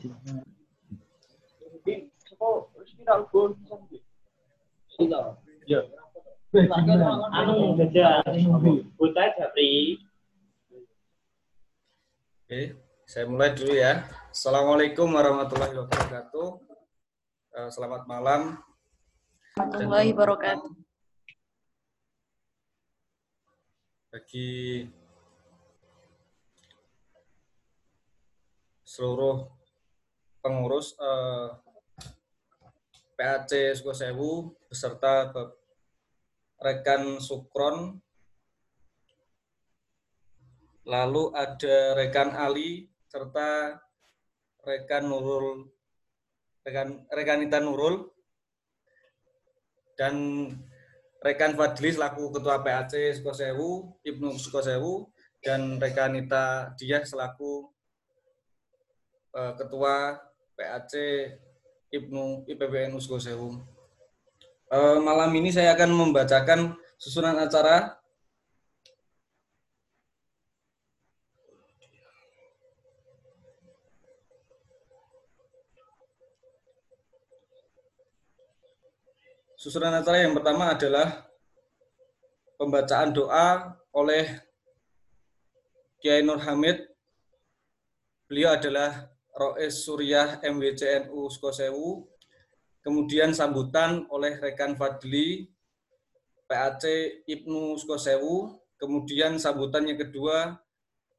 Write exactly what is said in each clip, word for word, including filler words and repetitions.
Jadi, kalau kita ukur sila, ya. Anu saja, buta Jabri. Oke, saya mulai dulu ya. Assalamualaikum warahmatullahi wabarakatuh. Selamat malam. Warahmatullahi wabarakatuh. Bagi seluruh pengurus eh, P A C Sukosewu beserta rekan Sukron, lalu ada rekan Ali serta rekan Nurul, rekan rekanita Nurul dan rekan Fadli selaku ketua P A C Sukosewu, Ibnu Sukosewu, dan rekanita Diah selaku Ketua P A C Ibnu I P B N Sukosewu. Malam ini saya akan membacakan susunan acara Susunan acara yang pertama adalah pembacaan doa oleh Kiai Nur Hamid. Beliau adalah Rois Suriah M W C N U Sukosewu, kemudian sambutan oleh rekan Fadli P A C Ibnu Sukosewu, kemudian sambutan yang kedua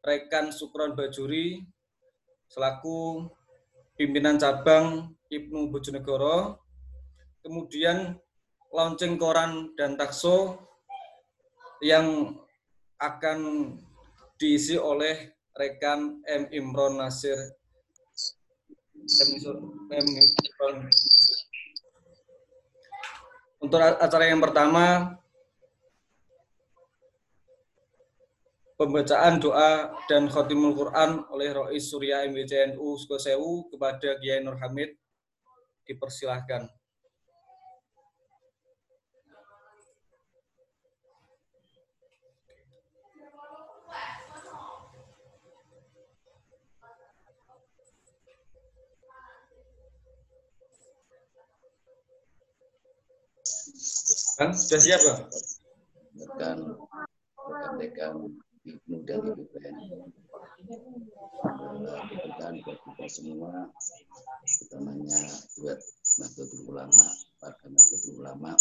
rekan Sukron Bajuri selaku pimpinan cabang Ibnu Bojonegoro, kemudian launching koran dan takso yang akan diisi oleh rekan M Imron Nasir . Untuk acara yang pertama, pembacaan doa dan khotimul Quran oleh Rois Suriah M W C N U Sukosewu kepada Kiai Nur Hamid, dipersilahkan. Bang, sudah siap, Bang? Rekan, rekan-rekan Ibnu dari B P N. Rekan-rekan kita semua, utamanya buat Nahdlatul Ulama, warga Nahdlatul Ulama,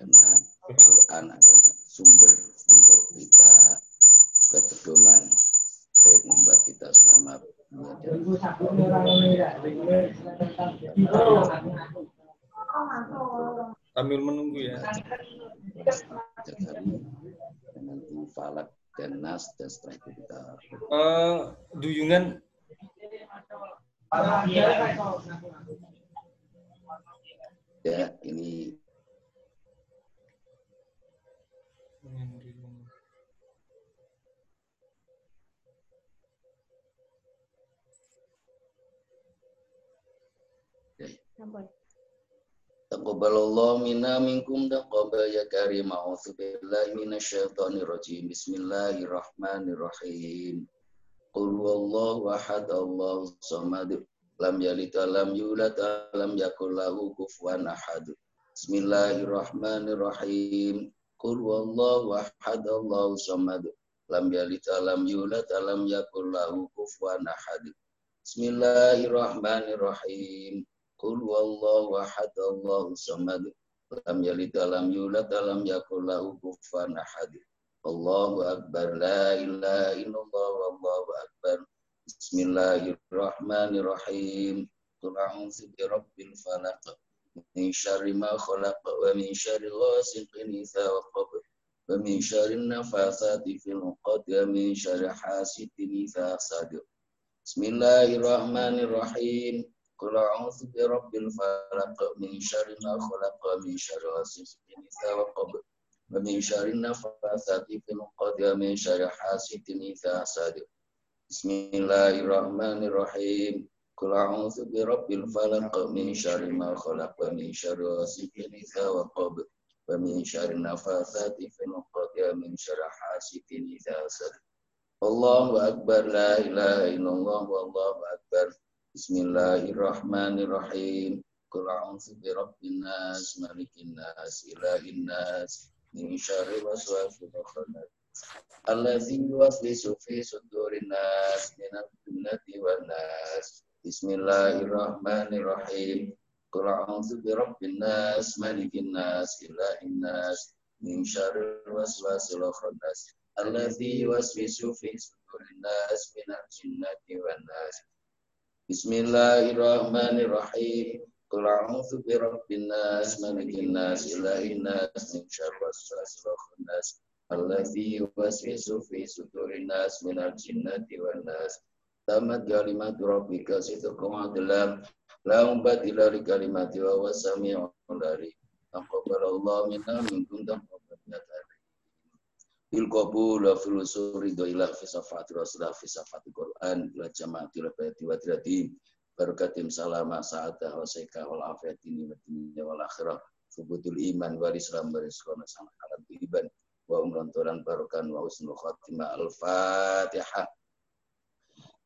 karena Al-Quran adalah sumber untuk kita buat pedoman, baik membuat kita selamat. Sambil menunggu ya. Dan nas dan kita. Uh, duyungan. Ya ini. Okay. Taqabbalallahu minna minkum taqabbal ya karim. A'udzu billahi minasyaitonir rajim. Bismillahirrahmanirrahim. Qul huwallahu ahad, Allahus samad, lam yalid wa lam yulad wa lam yakul lahu kufuwan ahad. Bismillahirrahmanirrahim. Qul huwallahu ahad, Allahus samad, lam yalid wa lam yulad wa lam yakul lahu kufuwan ahad. Bismillahirrahmanirrahim. Qul huwallahu ahad, Allahus samad, lam yalid wa lam yulad wa lam yakul lahu kufuwan ahad. Allahu akbar, la ilaha illallah, wallahu akbar. Bismillahirrahmanirrahim. Qul a'udzu birabbil falaq, min syarri ma khalaq, wa min syarri ghasiqin idza waqab, wa min syarri nafathati fil 'uqad, wa min syarri hasidin idza hasad. Bismillahirrahmanirrahim. Qul a'udzu birabbil falaq, min syarri ma khalaq, wa min syarri ghasiqin idza waqab, wa min syarri nafathati fil 'uqad, wa min syarri hasidin idza hasad. Bismillahirrahmanirrahim. Qul a'udzu birabbil falaq, min syarri ma khalaq, wa min syarri ghasiqin idza waqab, wa min syarri nafathati fil 'uqad, wa min syarri hasidin idza hasad. Allahu akbar, la ilaha illallah, wallahu akbar. Bismillahirrahmanirrahim. Qul a'udzu birabbin nas, malikin nas, ilahin nas, min syarril waswasil khannas. Allazi yuwaswisu fi sudurin nas, minal jinnati wan nas. Bismillahirrahmanirrahim. Qul a'udzu birabbin nas, malikin nas, ilahin nas, min syarril waswasil khannas. Allazi yuwaswisu fi sudurin nas, minal jinnati wan nas. Bismillahirrahmanirrahim. Qul a'udzu birabbin nas, malikin nas, ilahin nas, min syarril waswasil khannas. Allazi yuwaswisu fi sudurin nas, minal jinnati wan nas. Tamat kalimatu rabbika sidqan wa adlan, la mubdila li kalimati wa huwa samii'ul alim. Taqabbalallahu minna minkum taqabbalan il qabul wa fil usuri doila fi safati rasulillah fi safati Quran wa jamaati rabati wa tirati barakatim salama sa'ata wa saika wal afiyati min dunya wal akhirah subutul iman wa islam barisqona sama kalam diban wa umran turan barokan wa husnul khatimah. Al-Fatihah.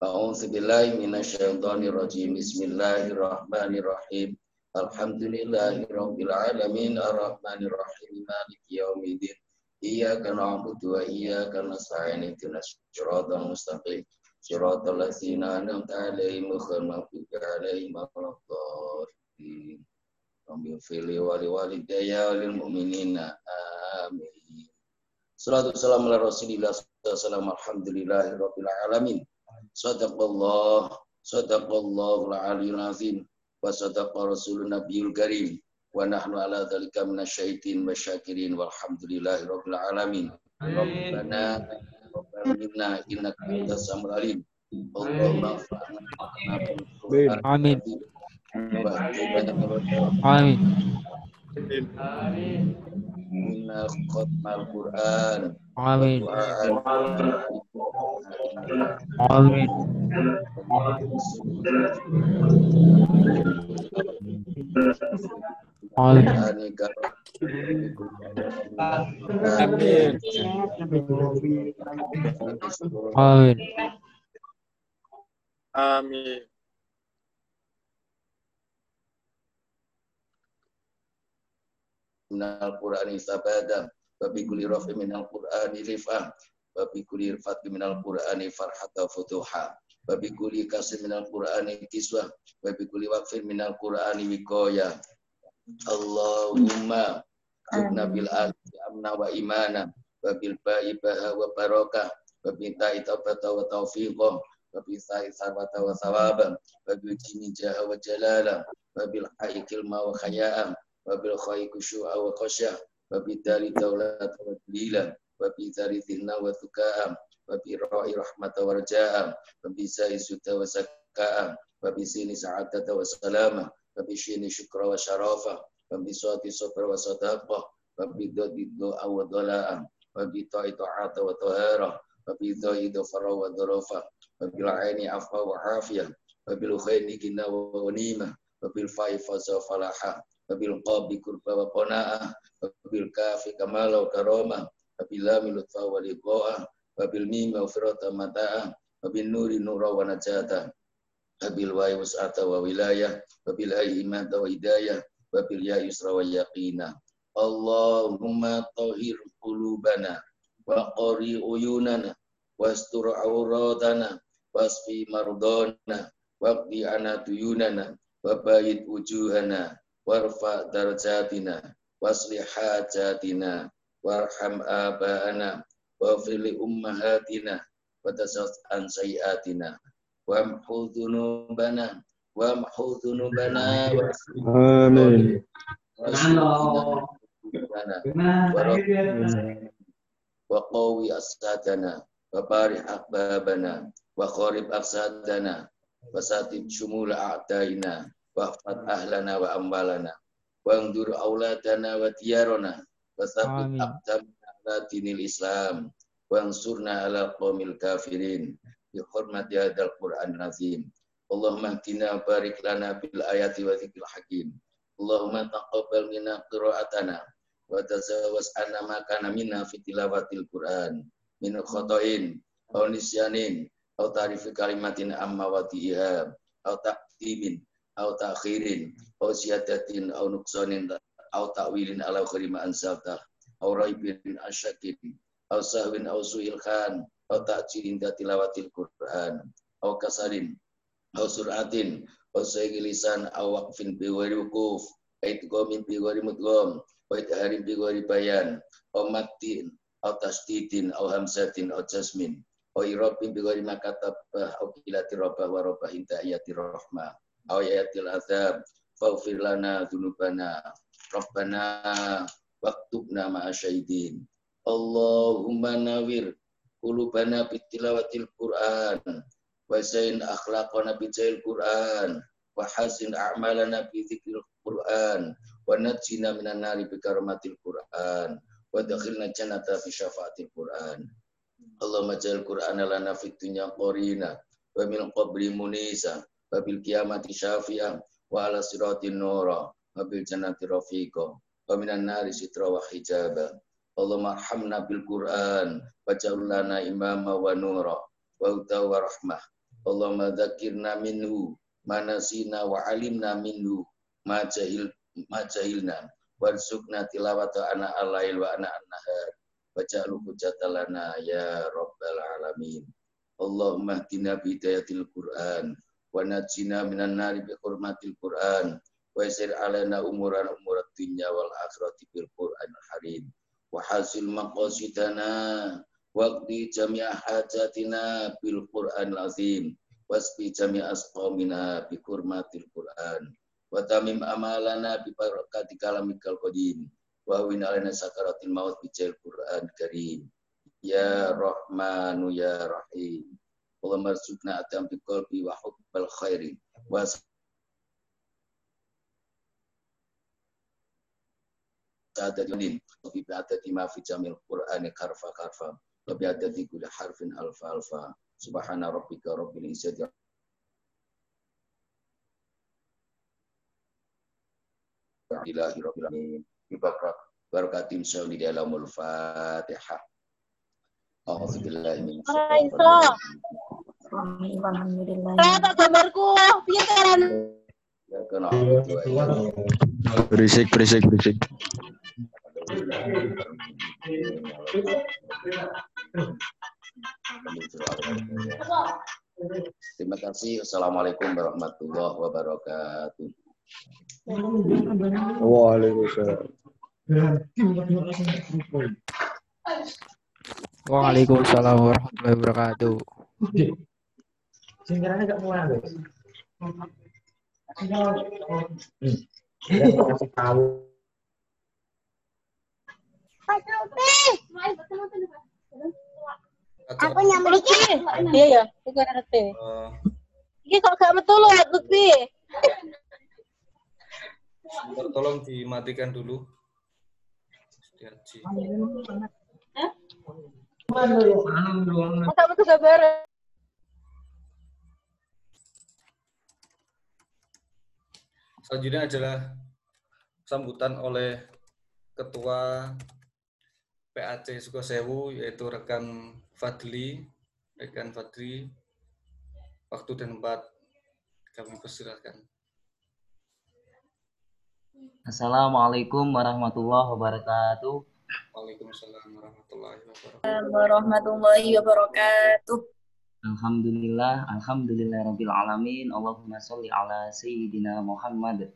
A'udzu billahi minasyaitonir rajim. Bismillahirrahmanirrahim. Alhamdulillahirabbil alamin arrahmanir rahim maliki yaumiddin. Iyyaka na'budu wa iyyaka nasta'in ihdinas siratal mustaqim siratal ladzina an'amta 'alaihim ghairil maghdubi 'alaihim waladdallin Rabbil fili wa liwalidayya wa lil mu'minina amin. Shalatu wassalamu ala rasulillah sallallahu alhamdulillahirabbil alamin. Shadaqallah shadaqallahul aliyyul azim wa shadaqa rasulun nabiyul karim. Wa nahnu ala dzalika minasyaithin wasyakirin walhamdulillahi rabbil alamin. Rabbana rabbana innaka antas samiul alim. Allahumma fa'alna amin amin amin inna khatmal qur'an amin amin Amin. Amin. Amin. Amin. Minal Qur'ani sabada, wa bi kulli rafi minal Qur'ani rifah, wa bi kulli irfati minal Qur'ani farhata futuha. Wa bi kulli kasim minal Qur'ani kiswah, wa bi kulli waqfin minal Qur'ani wiqaya. Allahumma aghna bil afi amna wa imana wa bil ba'i baha wa barakah wa binta'i taubata wa taufiqah wa binta'i sabata wa sawaban wa bil jini jaha wa jalala wa bil haikil ma wa khaya'am wa bil khayi kushu'a wa khashah wa bidari daulata wa dalilan wa bidari dhihna wa thuka'am wa bira'i rahmata wa raja'am wa bisai suta wa saka'am wa bisini sa'adata wa salamah Babishini syukra wa syarafa, babiswati sobra wa sadaqah, babidodi do'a wa dola'ah, babidoi ta'ata wa toharah, babidoi dofara wa dorofa, babil'aini afwa wa hafiyah, babil'ukhaini gina wa unimah, babil'fai faza falahah, babil'qabi kurba wa qona'ah, babil'kafi kamala wa karamah, babil'ami lutfa wa liqa'ah, babil'mima wa firata mata'ah, babil'nuri nura wa najatah, Wabil wa'i wus'ata wa wilayah, wabil ha'i imata wa hidayah, wabil ya yusra wa yaqina. Allahumma tahir qulubana, wa qari uyunana, wa astur auratana, wa asfi mardana, wa qdi ana tuyunana, wa bayit wujuhana, warfa darajatina, wa aslih hajatina, warham aba'ana, wa fili ummahatina, wa tasat an sayiatina. Wamhu dzunubana wamhu dzunubana amin wa qawi asadana wa barih aqbabana wa qarib aqsadana wa satib shumul a'daina wa fat ahlana wa ambalana wa andur auladana wa diyarana wa sabit aqdamna ala dinil islam wa ansurna ala qawmil kafirin bi hurmati hadzal Qur'anil Azim. Allahumma atina barik lana bil ayati wa dzikril hakim. Allahumma taqabbal minna qira'atana wa tazawwaz 'anna ma kana minna fi tilawatil Qur'an min khata'in aw nisyanin aw ta'rifi kalimatin amma wadiha au ta'timin au ta'khirin au ziyadatin au nuqsanin au ta'wilin ala ghairi ma anzalta au raibin asyakin au sahwin au su'il khan au ta'jirin da tilawatil Qur'an au kasarin au suratin au saygilisan au waqfin bi ghairi wuquf ait gomin bi ghairi mudgham wa idharin bi ghairi bayan au matin au tasdidin au hamzatin au jasmin au irabin bi ghairi ma katabah au qilati rabbah wa rabbah inta ayati rahmah au ayatil azab faghfir lana dzunubana rabbana waktubna ma'asyahidin. Allahumma nawwir qulubana bitilawatil Qur'an wa zain akhlaqana bijail Qur'an wa hasin a'malana bi dzikril Qur'an wa najina minan nari bi karamatil Qur'an wa dakhilna jannata fi syafa'atil Qur'an. Allahumma ja'al Qur'ana lana fid dunya qorina wa min qabri munisa wa bil qiyamati syafi'an wa ala siratin nura wa bil jannati rafiqan wa minan nari sitra wa hijaba. Allahumma arhamna bil Qur'an wa ja'al lana imama wa nura wa huda wa rahmah. Allahumma dzakirna minhu ma nasina wa 'alimna minhu ma jahil ma jahilna warzuqna tilawata ana al-lail wa ana an-nahar wa ja'alhu hujjatan lana ya rabbal alamin. Allahumma ihdina bi hidayatil Qur'an wa najina minan nari bi hurmatil Qur'an wa yassir 'alaina umurana umurat dunya wal akhirati bil Qur'anil Karim. Wahasil maqasidana waqdi jami'a hajatina bil Qur'anil Azim wasbi jami'a asqamina bi hurmatil Qur'an wa tamim amalana bi barakati kalamikal qadim wa wina lana sakaratil maut bi jail Qur'an karim ya rahmanu ya rahim. Allahumma rzuqna atam bi qalbi wa hubbal khairi wa sadadin bi bi'atati ma fi jamil Qur'an karfa karfa wa bi'atati kulli harfin alfa alfa subhana rabbika rabbil izzati ilahi rabbil alamin bibarak barakatim sauli dalamul fatihah. A'udzu billahi min syaitonir rajim. Alhamdulillah. Apa kabarku? Piye karan? Ya kena. Berisik berisik berisik. Terima kasih. Assalamualaikum warahmatullahi wabarakatuh. Waalaikumsalam. Waalaikumsalam warahmatullahi wabarakatuh. Singkarannya enggak mulai, guys. Kasih tahu. Pak Rupi. Aku nyamber iki. Iya ya, iku ngerti. Iki kok gak metu lho, Lutfi. Bentar, tolong dimatikan dulu. Hah? Apa itu kabar? Selanjutnya adalah sambutan oleh Ketua P A C Sukosewu, yaitu rekan Fadli, rekan Fadli. Waktu dan tempat kami persilakan. Assalamualaikum warahmatullahi wabarakatuh. Waalaikumsalam warahmatullahi wabarakatuh. Warahmatullahi wabarakatuh. Alhamdulillah, alhamdulillah rabbil alamin. Allahumma sholli ala sayyidina Muhammad.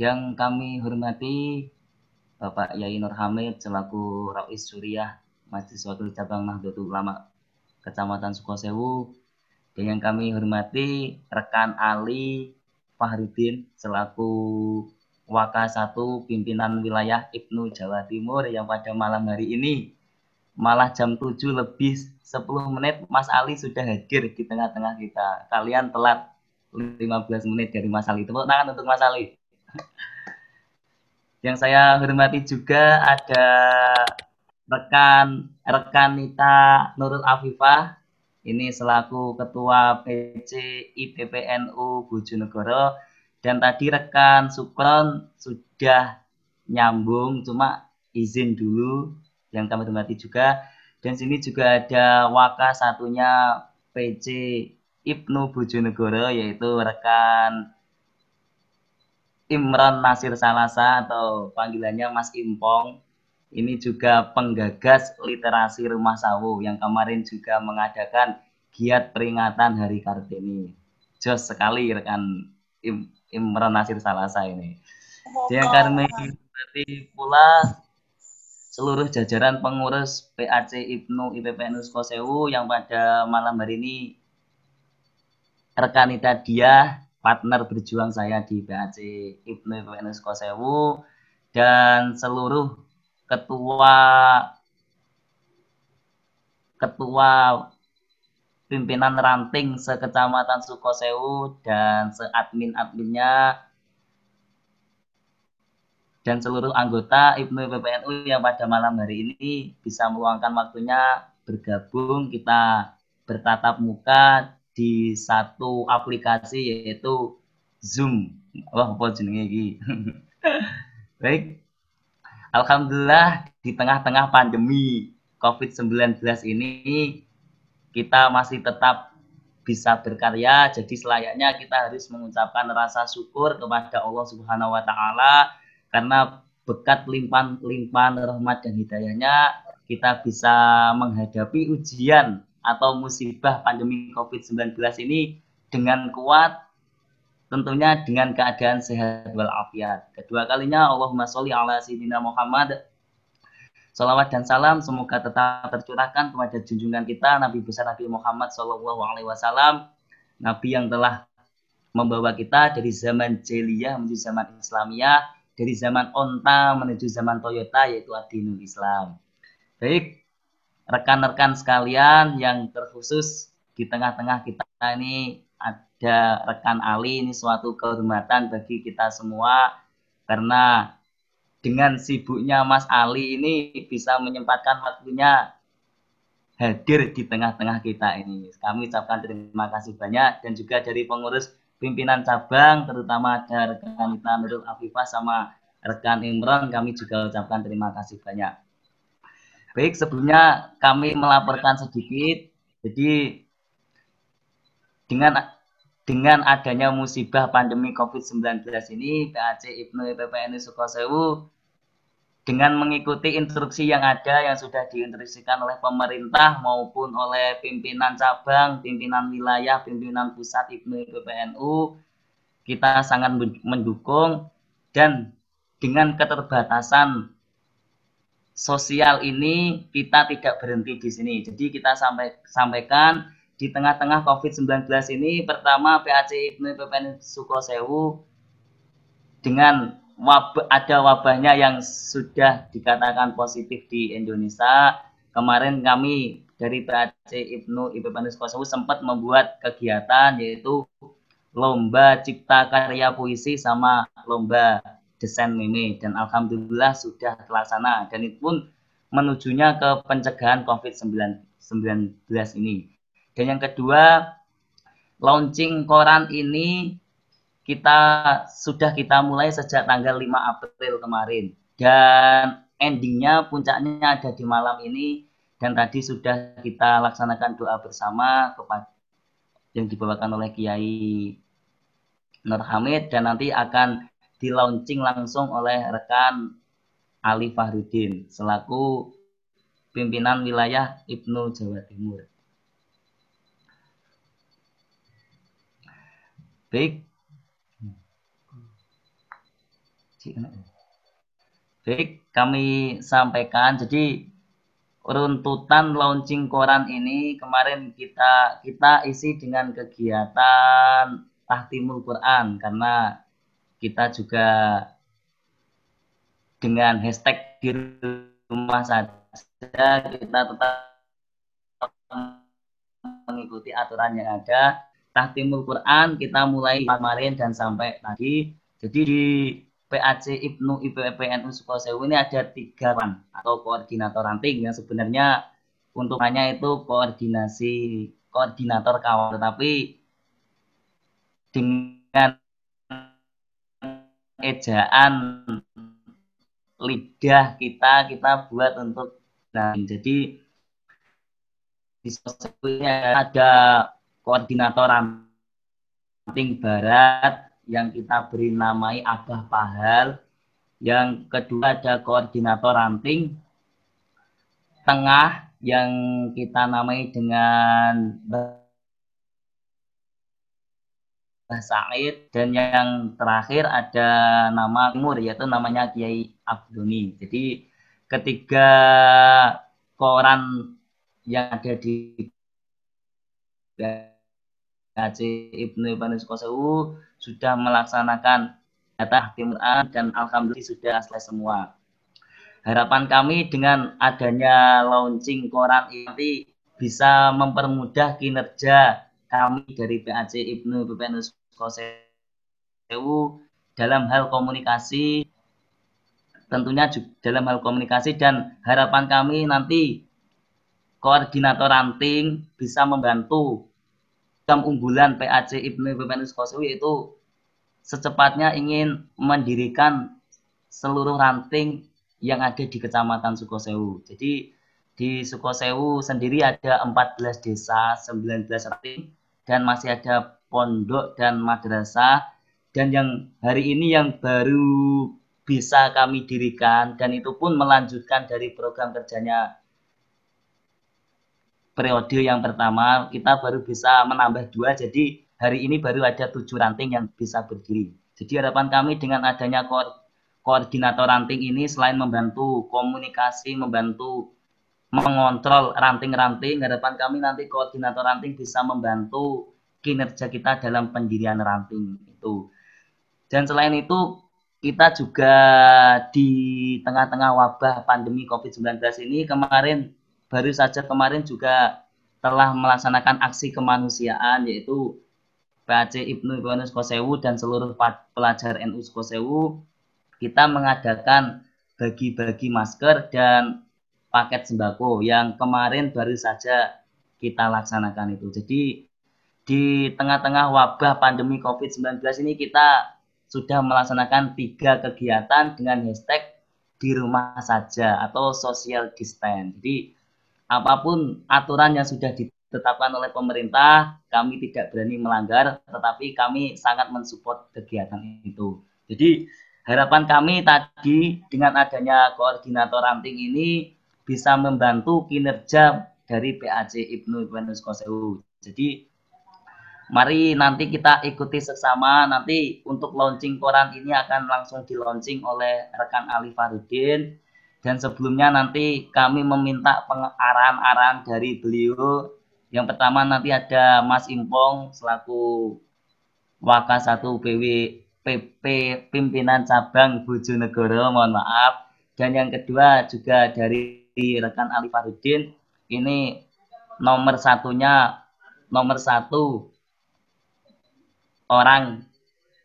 Yang kami hormati Bapak Yai Nur Hamid selaku Rais Suriah Majelis Wakil Cabang Nahdlatul Ulama Kecamatan Sukosewu. Dan yang kami hormati rekan Ali Fahrudin selaku Wakasatu Pimpinan Wilayah Ibnu Jawa Timur yang pada malam hari ini malah jam tujuh lebih sepuluh menit Mas Ali sudah hadir di tengah-tengah kita. Kalian telat lima belas menit dari Mas Ali. Tepuk tangan untuk Mas Ali. Yang saya hormati juga ada rekan rekan Nita Nurul Afifah. Ini selaku Ketua P C I P P N U Bojonegoro. Dan tadi rekan Sukron sudah nyambung, cuma izin dulu yang kami hormati juga. Dan sini juga ada waka satunya P C Ibnu Bojonegoro, yaitu rekan Imron Nasir Salasa atau panggilannya Mas Impong. Ini juga penggagas literasi Rumah Sawo yang kemarin juga mengadakan giat peringatan Hari Kartini. Jos sekali rekan Im Imron Nasir Salasa ini. Dia karena mengikuti pula seluruh jajaran pengurus P A C Ibnu I P P N Sukosewu yang pada malam hari ini rekanita dia partner berjuang saya di P A C Ibnu I P P N Sukosewu dan seluruh ketua ketua pimpinan ranting sekecamatan Sukosewu dan seadmin-adminnya dan seluruh anggota Ibnu I P P N U yang pada malam hari ini bisa meluangkan waktunya bergabung. Kita bertatap muka di satu aplikasi yaitu Zoom. Wah, apa jenenge iki? Baik. Alhamdulillah di tengah-tengah pandemi COVID sembilan belas ini kita masih tetap bisa berkarya. Jadi selayaknya kita harus mengucapkan rasa syukur kepada Allah Subhanahu wa taala karena berkat limpahan-limpahan rahmat dan hidayahnya kita bisa menghadapi ujian atau musibah pandemi COVID sembilan belas ini dengan kuat, tentunya dengan keadaan sehat walafiat. Kedua kalinya Allahumma sholli ala sayyidina Muhammad. Salawat dan salam semoga tetap tercurahkan kepada junjungan kita Nabi besar Nabi Muhammad Shallallahu Alaihi Wasallam, Nabi yang telah membawa kita dari zaman jahiliyah menuju zaman Islamiyah, dari zaman onta menuju zaman Toyota yaitu Adinul Islam. Baik rekan-rekan sekalian, yang terkhusus di tengah-tengah kita ini ada rekan Ali, ini suatu kehormatan bagi kita semua karena dengan sibuknya Mas Ali ini bisa menyempatkan waktunya hadir di tengah-tengah kita ini. Kami ucapkan terima kasih banyak dan juga dari pengurus pimpinan cabang terutama ada rekan kita Nurul Afifah sama rekan Imron, kami juga ucapkan terima kasih banyak. Baik, sebelumnya kami melaporkan sedikit. Jadi dengan Dengan adanya musibah pandemi COVID sembilan belas ini, P A C Ibnu I P P N Sukosewu dengan mengikuti instruksi yang ada, yang sudah diinstruksikan oleh pemerintah maupun oleh pimpinan cabang, pimpinan wilayah, pimpinan pusat Ibnu I P P N U, kita sangat mendukung. Dan dengan keterbatasan sosial ini, kita tidak berhenti di sini. Jadi kita sampaikan, di tengah-tengah COVID sembilan belas ini, pertama P A C Ibnu I P P N Sukosewu dengan wabah, ada wabahnya yang sudah dikatakan positif di Indonesia. Kemarin kami dari P A C Ibnu I P P N Sukosewu sempat membuat kegiatan yaitu lomba cipta karya puisi sama lomba desain meme dan alhamdulillah sudah terlaksana dan itu pun menujunya ke pencegahan COVID sembilan belas ini. Dan yang kedua, launching koran ini kita sudah kita mulai sejak tanggal lima April kemarin. Dan endingnya, puncaknya ada di malam ini. Dan tadi sudah kita laksanakan doa bersama kepada yang dibawakan oleh Kiai Nur Hamid. Dan nanti akan di-launching langsung oleh rekan Ali Fahrudin selaku pimpinan wilayah Ibnu Jawa Timur. Baik. Baik, kami sampaikan. Jadi runtutan launching koran ini kemarin kita kita isi dengan kegiatan tahtimul Quran karena kita juga dengan hashtag di rumah saja kita tetap mengikuti aturan yang ada. Tahtimul Quran kita mulai kemarin dan sampai tadi. Jadi di P A C Ibnu I P P N U Sukosewu ini ada tiga koran atau koordinator ranting yang sebenarnya untuknya itu koordinasi koordinator kawan, tetapi dengan ejaan lidah kita kita buat untuk ranting. Jadi di Sukosewu ini ada koordinatoran ranting barat yang kita beri namai Abah Pahal. Yang kedua ada koordinator ranting tengah yang kita namai dengan Mbah Said, dan yang terakhir ada nama timur yaitu namanya Kiai Abdoni. Jadi ketiga koran yang ada di H C Ibnu Ibnu Sukosewu sudah melaksanakan jatah timuran dan alhamdulillah sudah selesai semua. Harapan kami dengan adanya launching koran ini bisa mempermudah kinerja kami dari P A C Ibnu P P N U Sukosewu dalam hal komunikasi, tentunya juga dalam hal komunikasi, dan harapan kami nanti koordinator ranting bisa membantu program unggulan P A C Ibnu P P N U Sukosewu, yaitu secepatnya ingin mendirikan seluruh ranting yang ada di Kecamatan Sukosewu. Jadi di Sukosewu sendiri ada empat belas desa, sembilan belas ranting, dan masih ada pondok dan madrasah. Dan yang hari ini yang baru bisa kami dirikan, dan itu pun melanjutkan dari program kerjanya periode yang pertama, kita baru bisa menambah dua, jadi hari ini baru ada tujuh ranting yang bisa berdiri. Jadi harapan kami dengan adanya ko koordinator ranting ini, selain membantu komunikasi, membantu mengontrol ranting-ranting, harapan kami nanti koordinator ranting bisa membantu kinerja kita dalam pendirian ranting itu. Dan selain itu, kita juga di tengah-tengah wabah pandemi COVID sembilan belas ini, kemarin baru saja kemarin juga telah melaksanakan aksi kemanusiaan, yaitu P A C Ibnu Ibnu Sukosewu dan seluruh pelajar N U Sukosewu kita mengadakan bagi-bagi masker dan paket sembako yang kemarin baru saja kita laksanakan itu. Jadi di tengah-tengah wabah pandemi COVID sembilan belas ini kita sudah melaksanakan tiga kegiatan dengan hashtag di rumah saja atau social distance. Jadi apapun aturan yang sudah ditetapkan oleh pemerintah, kami tidak berani melanggar, tetapi kami sangat mensupport kegiatan itu. Jadi harapan kami tadi dengan adanya koordinator ranting ini bisa membantu kinerja dari P A C Ibnu Ibnu Sukosewu. Jadi mari nanti kita ikuti seksama. Nanti untuk launching koran ini akan langsung di-launching oleh rekan Ali Farudin. Dan sebelumnya nanti kami meminta pengarahan-arahan dari beliau. Yang pertama nanti ada Mas Impong selaku Wakasatu P W P P Pimpinan Cabang Bojonegoro, mohon maaf. Dan yang kedua juga dari rekan Ali Farudin, ini nomor satunya, nomor satu orang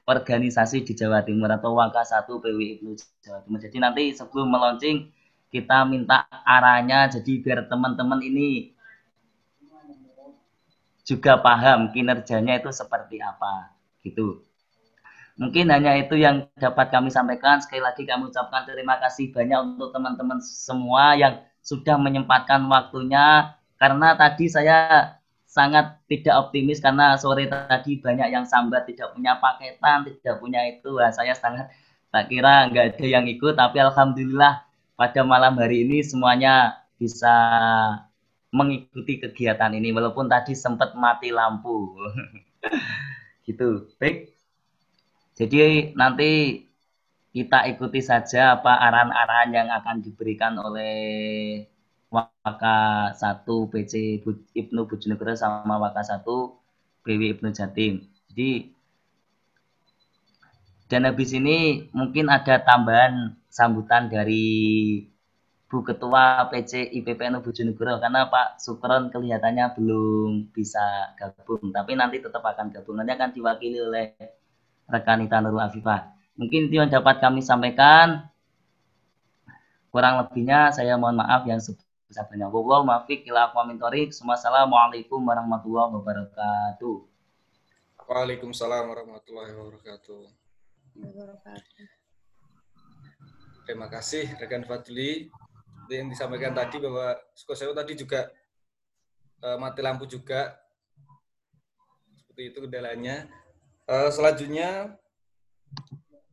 organisasi di Jawa Timur atau Wakasatu P W I Jawa Timur. Jadi nanti sebelum melaunching kita minta arahnya, jadi biar teman-teman ini juga paham kinerjanya itu seperti apa gitu. Mungkin hanya itu yang dapat kami sampaikan. Sekali lagi kami ucapkan terima kasih banyak untuk teman-teman semua yang sudah menyempatkan waktunya, karena tadi saya sangat tidak optimis karena sore tadi banyak yang sambat, tidak punya paketan, tidak punya itu. Nah, saya sangat tak kira nggak ada yang ikut, tapi alhamdulillah pada malam hari ini semuanya bisa mengikuti kegiatan ini walaupun tadi sempat mati lampu gitu. Baik, jadi nanti kita ikuti saja apa arahan-arahan yang akan diberikan oleh Wakasatu P C Ibnu Bojonegoro sama Wakasatu B W Ibnu Jatim. Jadi dan habis ini mungkin ada tambahan sambutan dari Bu Ketua P C I P P N U Bojonegoro, karena Pak Sukron kelihatannya belum bisa gabung, tapi nanti tetap akan gabung. Nanti akan diwakili oleh rekan Ita Nurul Afifah. Mungkin itu yang dapat kami sampaikan. Kurang lebihnya saya mohon maaf yang sebelumnya. Assalamualaikum warahmatullahi wabarakatuh. Waalaikumsalam warahmatullahi wabarakatuh. Terima kasih rekan Fadli. Yang disampaikan tadi bahwa Sukosewu tadi juga uh, mati lampu juga. Seperti itu kendalanya. Uh, selanjutnya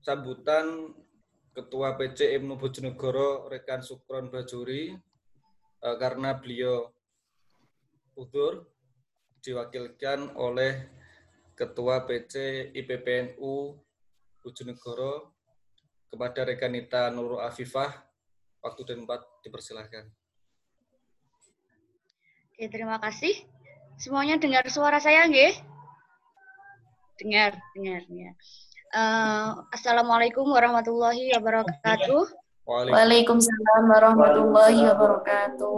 sambutan Ketua P C I M N U Bojonegoro Rekan Sukron Bajuri uh, karena beliau udzur diwakilkan oleh Ketua P C I P P N U Bojonegoro kepada Rekan Nita Nurul Afifah. Waktu dan tempat dipersilahkan. Oke, terima kasih. Semuanya dengar suara saya nggih? Dengar, dengar, dengar. Uh, Assalamualaikum warahmatullahi wabarakatuh. Waalaikumsalam warahmatullahi wabarakatuh.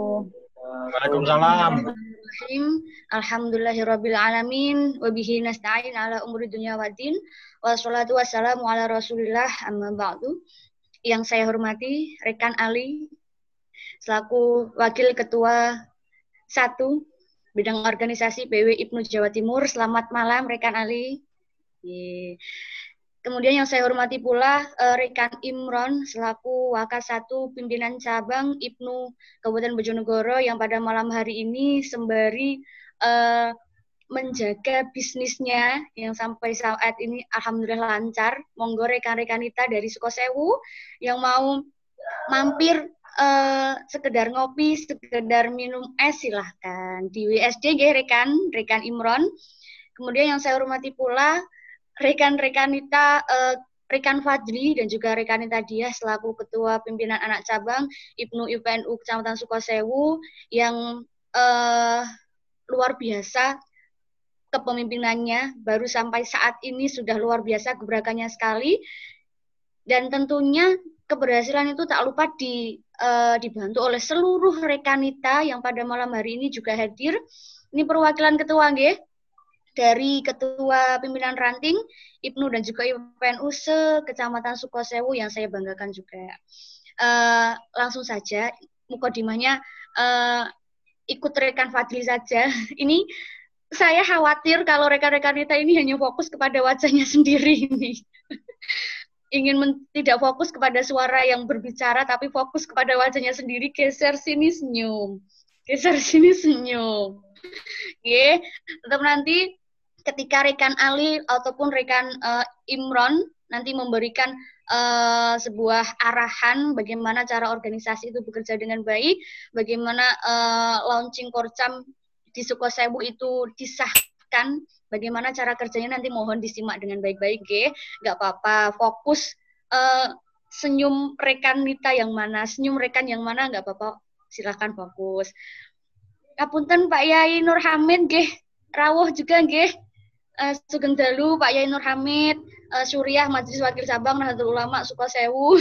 Waalaikumsalam. Alhamdulillahirabbil alamin wa bihi nasta'in ala umuri dunya waddin wassalatu wassalamu ala rasulillah amma ba'du. Yang saya hormati Rekan Ali selaku Wakil Ketua Satu Bidang Organisasi P W I P N U Jawa Timur. Selamat malam Rekan Ali. Yeah. Kemudian yang saya hormati pula uh, Rekan Imron selaku Wakas satu Pimpinan Cabang I P N U Kabupaten Bojonegoro yang pada malam hari ini sembari uh, menjaga bisnisnya yang sampai saat ini alhamdulillah lancar. Monggo rekan-rekan kita dari Sukosewu yang mau mampir Uh, sekedar ngopi, sekedar minum es silahkan di W S D ya rekan, rekan Imron. Kemudian yang saya hormati pula rekan-rekan Nita, uh, rekan Fadli dan juga rekan Nita Diah selaku Ketua Pimpinan Anak Cabang I P N U I P N U Kecamatan Sukosewu yang uh, luar biasa kepemimpinannya baru sampai saat ini sudah luar biasa gebrakannya sekali dan tentunya keberhasilan itu tak lupa di, uh, dibantu oleh seluruh rekanita yang pada malam hari ini juga hadir. Ini perwakilan ketua nggih dari Ketua Pimpinan Ranting I P N U dan juga I P N U se-Kecamatan Sukosewu yang saya banggakan juga. Uh, langsung saja mukadimahnya uh, ikut rekan Fadli saja. Ini saya khawatir kalau rekan-rekanita ini hanya fokus kepada wajahnya sendiri ini. Ingin men, tidak fokus kepada suara yang berbicara, tapi fokus kepada wajahnya sendiri, geser sini senyum. Geser sini senyum. Yeah. Tetap nanti ketika rekan Ali ataupun rekan uh, Imron nanti memberikan uh, sebuah arahan bagaimana cara organisasi itu bekerja dengan baik, bagaimana uh, launching Korcam di Sukosewu itu disahkan, bagaimana cara kerjanya nanti mohon disimak dengan baik-baik, ya. Nggak apa-apa, fokus uh, senyum rekan Nita yang mana, senyum rekan yang mana, nggak apa-apa, silakan fokus. Kapunten Pak Yai Nur Hamid, ya. Rawuh juga, ya. Uh, Sugeng Dalu, Pak Yai Nur Hamid, uh, Suriah, Majelis Wakil Sabang, Nahdlatul Ulama, Sukosewu.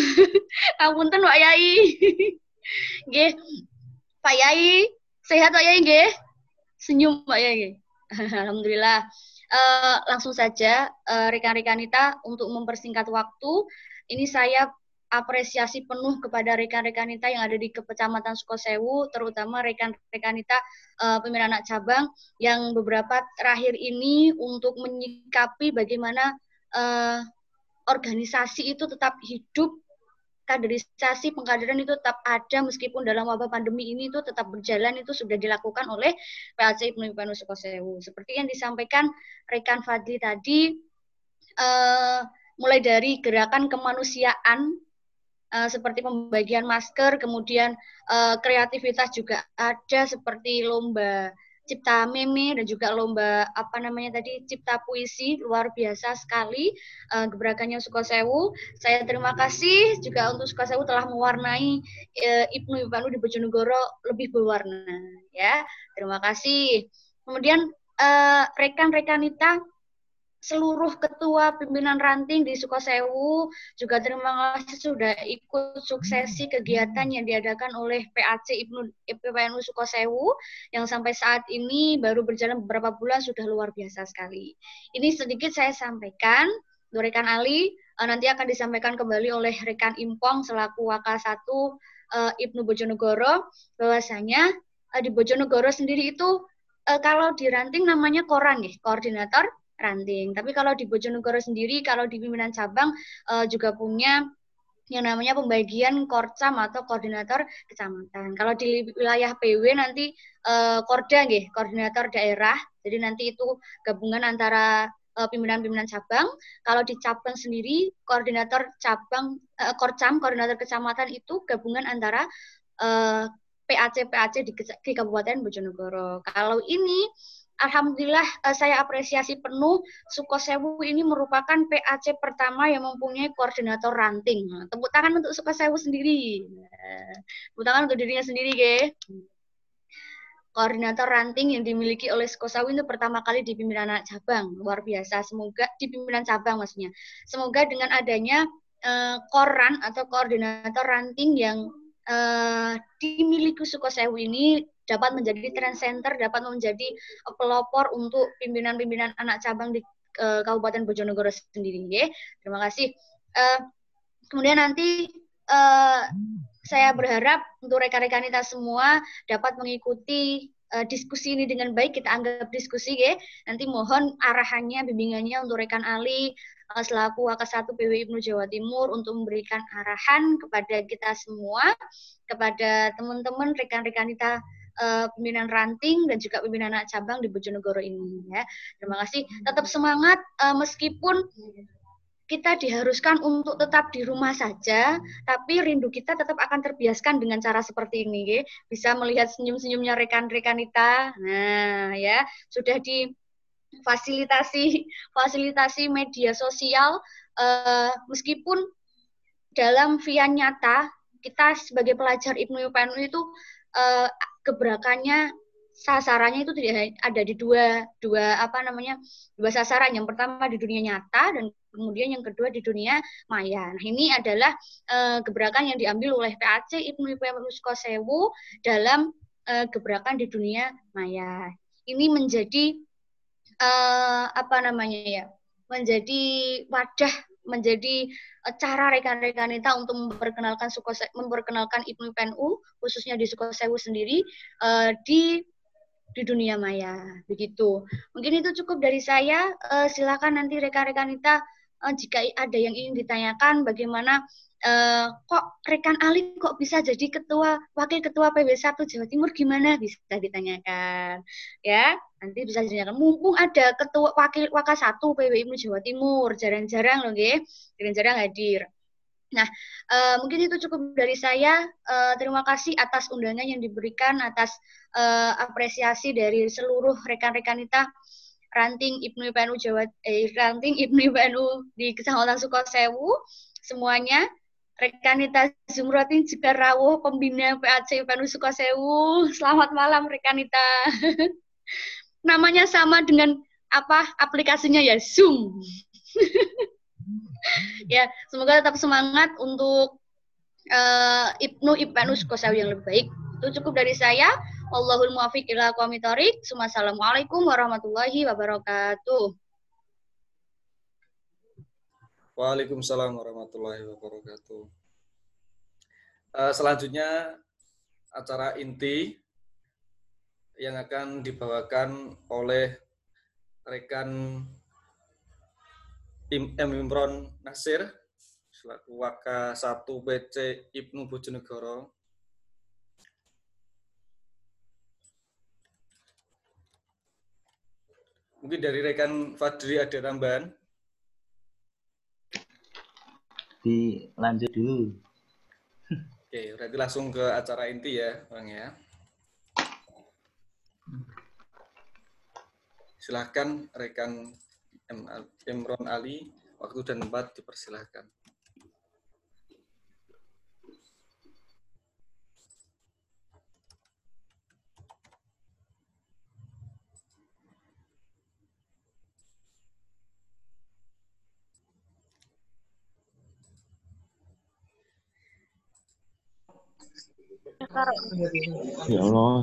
Kapunten Pak Yai. Ya. Pak Yai, sehat Pak Yai, ya. Senyum Pak Yai. Alhamdulillah. Uh, langsung saja uh, rekan-rekan Nita untuk mempersingkat waktu. Ini saya apresiasi penuh kepada rekan-rekan Nita yang ada di Kecamatan Sukosewu, terutama rekan-rekan Nita uh, pimpinan anak cabang yang beberapa terakhir ini untuk menyikapi bagaimana uh, organisasi itu tetap hidup, kaderisasi pengkaderan itu tetap ada meskipun dalam wabah pandemi ini itu tetap berjalan, itu sudah dilakukan oleh P L C I P N U I P N U Sukosewu. Seperti yang disampaikan rekan Fadli tadi, uh, mulai dari gerakan kemanusiaan uh, seperti pembagian masker, kemudian uh, kreativitas juga ada seperti lomba cipta meme dan juga lomba apa namanya tadi cipta puisi, luar biasa sekali uh, gebrakannya Sukosewu. Saya terima kasih juga untuk Sukosewu telah mewarnai uh, I P N U I P N U di Bojonegoro lebih berwarna, ya. Terima kasih. Kemudian uh, rekan-rekan Nita seluruh ketua pimpinan ranting di Sukosewu juga terima kasih sudah ikut suksesi kegiatan yang diadakan oleh P A C I P N U, I P N U Sukosewu yang sampai saat ini baru berjalan beberapa bulan sudah luar biasa sekali. Ini sedikit saya sampaikan untuk rekan Ali, nanti akan disampaikan kembali oleh rekan Impong selaku Wakas satu I P N U Bojonegoro bahwasanya di Bojonegoro sendiri itu kalau di ranting namanya koran nih, koordinator ranting. Tapi kalau di Bojonegoro sendiri, kalau di pimpinan cabang uh, juga punya yang namanya pembagian korcam atau koordinator kecamatan. Kalau di wilayah P W nanti uh, korda nggih, koordinator daerah. Jadi nanti itu gabungan antara pimpinan-pimpinan cabang. Kalau di cabang sendiri, koordinator cabang, eh, korcam, koordinator kecamatan itu gabungan antara eh, P A C P A C di, di Kabupaten Bojonegoro. Kalau ini, alhamdulillah eh, saya apresiasi penuh, Sukosewu ini merupakan P A C pertama yang mempunyai koordinator ranting. Tepuk tangan untuk Sukosewu sendiri. Tepuk tangan untuk dirinya sendiri, ge. Koordinator ranting yang dimiliki oleh Sukosewu itu pertama kali di pimpinan anak cabang, luar biasa. Semoga di pimpinan cabang maksudnya. Semoga dengan adanya eh, koran atau koordinator ranting yang eh, dimiliki Sukosewu ini dapat menjadi trend center, dapat menjadi pelopor untuk pimpinan-pimpinan anak cabang di eh, Kabupaten Bojonegoro sendiri. Ye. Terima kasih. Eh, kemudian nanti eh, saya berharap untuk rekan-rekan kita semua dapat mengikuti uh, diskusi ini dengan baik, kita anggap diskusi ya. Nanti mohon arahannya, bimbingannya untuk rekan Ali uh, selaku Wakasatu P W I Ibnu Jawa Timur untuk memberikan arahan kepada kita semua, kepada teman-teman rekan-rekan kita uh, pimpinan ranting dan juga pimpinan anak cabang di Bojonegoro ini ya. Terima kasih. Tetap semangat uh, meskipun kita diharuskan untuk tetap di rumah saja, tapi rindu kita tetap akan terbiaskan dengan cara seperti ini. Ye. Bisa melihat senyum-senyumnya rekan-rekan kita. Nah, ya sudah difasilitasi fasilitasi media sosial, eh, meskipun dalam via nyata kita sebagai pelajar Ibnu U P N U itu eh, gebrakannya, sasarannya itu tidak ada di dua dua apa namanya dua sasaran, yang pertama di dunia nyata dan kemudian yang kedua di dunia maya. Nah, ini adalah e, gebrakan yang diambil oleh P A C Ibnu U P N U Sukosewu dalam e, gebrakan di dunia maya. Ini menjadi e, apa namanya ya menjadi wadah, menjadi cara rekan-rekan kita untuk memperkenalkan Sukose, memperkenalkan Ibnu U P N U khususnya di Sukosewu sendiri e, di di dunia maya, begitu. Mungkin itu cukup dari saya. Uh, silakan nanti rekan-rekan kita uh, jika ada yang ingin ditanyakan, bagaimana uh, kok rekan Ali kok bisa jadi ketua, wakil ketua P W satu Jawa Timur, gimana bisa ditanyakan, ya. Nanti bisa ditanyakan. Mumpung ada ketua wakil Wakasatu P W I Jawa Timur, jarang-jarang loh, nggih, jarang-jarang hadir. Nah, uh, mungkin itu cukup dari saya. Uh, terima kasih atas undangan yang diberikan, atas uh, apresiasi dari seluruh rekan-rekan kita ranting Ibnu U P N U Jawa, eh, ranting Ibnu U P N U di Kecamatan Sukosewu. Semuanya rekan kita Zumrotin juga rawuh pembina P A C U P N U Sukosewu. Selamat malam rekan kita. Namanya sama dengan apa aplikasinya ya, Zoom. Ya, semoga tetap semangat untuk uh, Ibnu U P N U Sukosewu yang lebih baik. Itu cukup dari saya. Wallahul muwaffiq ila aqwamit thoriq. Assalamualaikum warahmatullahi wabarakatuh. Waalaikumsalam warahmatullahi wabarakatuh. Uh, selanjutnya acara inti yang akan dibawakan oleh rekan Im Imron Nasir selaku Wakasatu P C Ibnu Bojonegoro. Mungkin dari rekan Fadri ada tambahan? Dilanjut dulu. Oke, berarti langsung ke acara inti ya, Bang ya. Silahkan rekan Imron Ali, waktu dan tempat dipersilahkan. Ya Allah.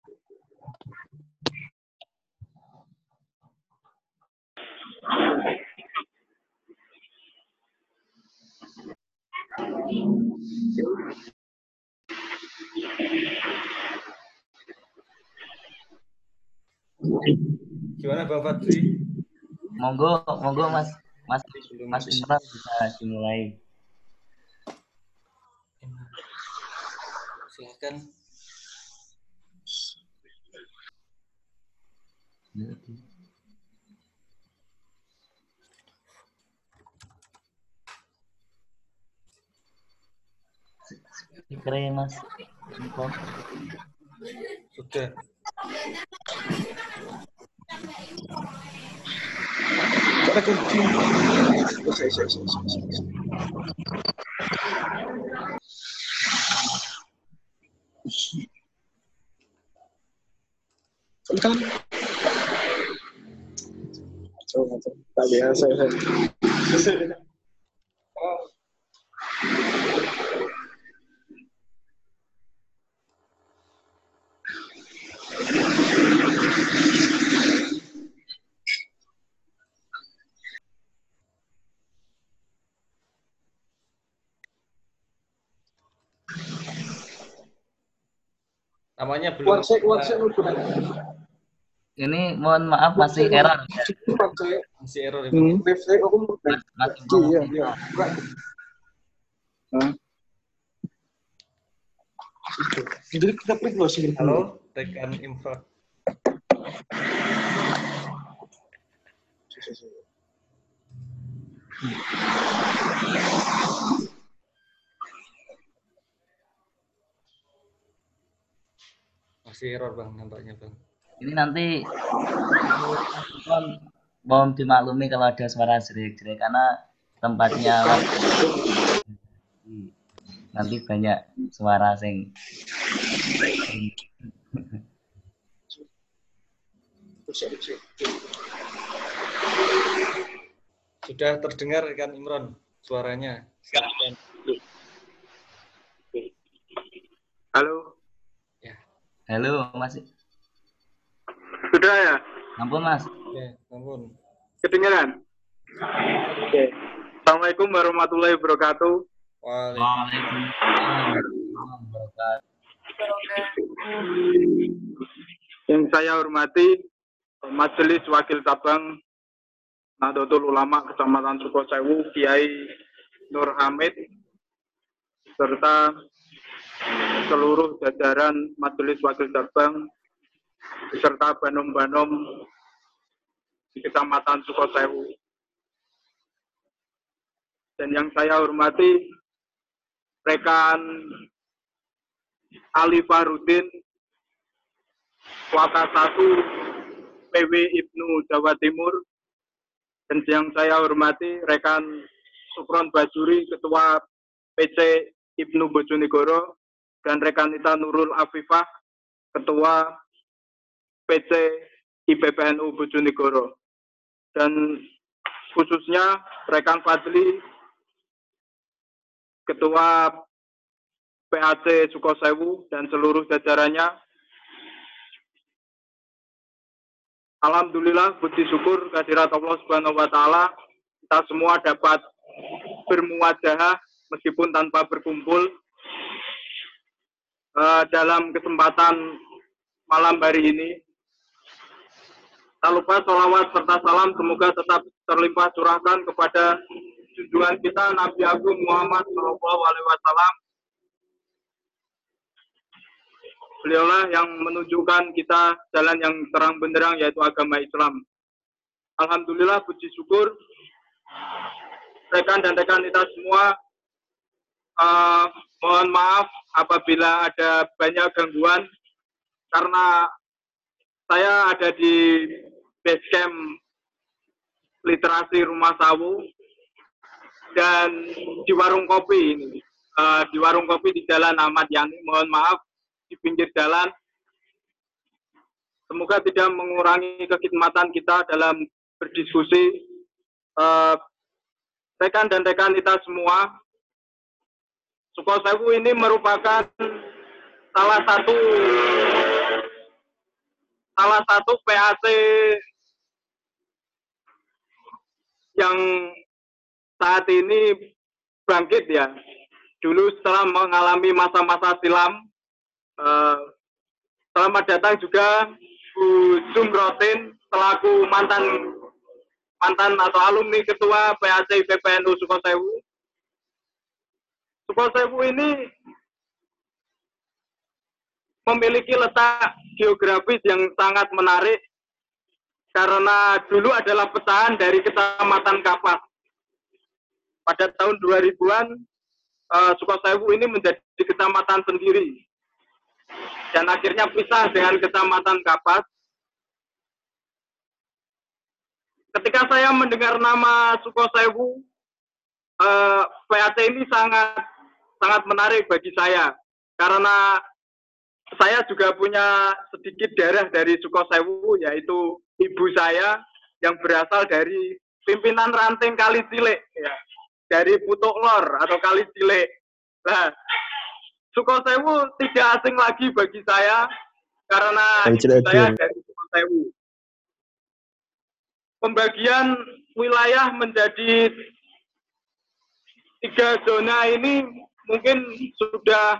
Gimana Bang Fadri? Monggo, monggo Mas, Mas, Mas Imran bisa dimulai. Silakan. Keren Mas. Sudah. Para kucing. Saya saya saya. Kan. Coba coba biasa saya. Namanya belum. Wansek, wansek, uh, ini mohon maaf masih error. Masih error ya. Hmm. Masih iya, iya. Nah. Jadi kita klik loh sini. Halo, tekan info. Masih error Bang nampaknya Bang. Ini nanti mohon dimaklumi kalau ada suara jerik-jerik karena tempatnya nanti banyak suara sing. Sudah terdengar kan Imron suaranya? Silakan. Halo. Ya. Halo, Mas. Sudah ya? Ampun, Mas. Ya, ampun. Kedengaran? Oke. Assalamualaikum warahmatullahi wabarakatuh. Waalaikumsalam warahmatullahi wabarakatuh. Yang saya hormati Majelis Wakil Cabang Nahdlatul Ulama Kecamatan Sukosewu Kiai Nur Hamid serta seluruh jajaran Majelis Wakil Cabang serta banom-banom di Kecamatan Sukosewu. Dan yang saya hormati Rekan Ali Fahrudin Waka satu P W Ibnu Jawa Timur, dan yang saya hormati Rekan Supron Bajuri Ketua P C Ibnu Bojonegoro dan Rekan Ita Nurul Afifah Ketua P C I P B N U Bojonegoro, dan khususnya Rekan Fadli Ketua P A C Sukosewu dan seluruh jajarannya. Alhamdulillah, puji syukur kehadirat Allah Subhanahu wa Ta'ala, kita semua dapat bermuajahah meskipun tanpa berkumpul. Uh, dalam kesempatan malam hari ini, tak lupa sholawat serta salam semoga tetap terlimpah curahkan kepada junjungan kita Nabi Agung Muhammad Shallallahu Alaihi Wasallam. Beliaulah yang menunjukkan kita jalan yang terang benderang yaitu agama Islam. Alhamdulillah, puji syukur rekan dan rekan kita semua. Uh, mohon maaf apabila ada banyak gangguan karena saya ada di basecamp literasi Rumah Sawu dan di warung kopi ini. uh, di warung kopi di Jalan Ahmad Yani. Mohon maaf di pinggir jalan. Semoga tidak mengurangi kekhidmatan kita dalam berdiskusi. Uh, rekan dan rekan kita semua, Sukosewu ini merupakan salah satu salah satu P A C yang saat ini bangkit ya. Dulu setelah mengalami masa-masa silam, eh, selamat datang juga Bu Zumrotin selaku mantan mantan atau alumni ketua P A C P P N U Sukosewu. Sukosewu ini memiliki letak geografis yang sangat menarik karena dulu adalah pecahan dari Kecamatan Kapas. Pada tahun dua ribuan, uh, Sukosewu ini menjadi kecamatan sendiri dan akhirnya pisah dengan Kecamatan Kapas. Ketika saya mendengar nama Sukosewu, uh, P A C ini sangat sangat menarik bagi saya karena saya juga punya sedikit darah dari Sukosewu, yaitu ibu saya yang berasal dari pimpinan ranting Kali Cilik ya, dari Putuk Lor atau Kali Cilik. Nah, Sukosewu tidak asing lagi bagi saya karena ibu saya dari Sukosewu. Pembagian wilayah menjadi tiga zona ini mungkin sudah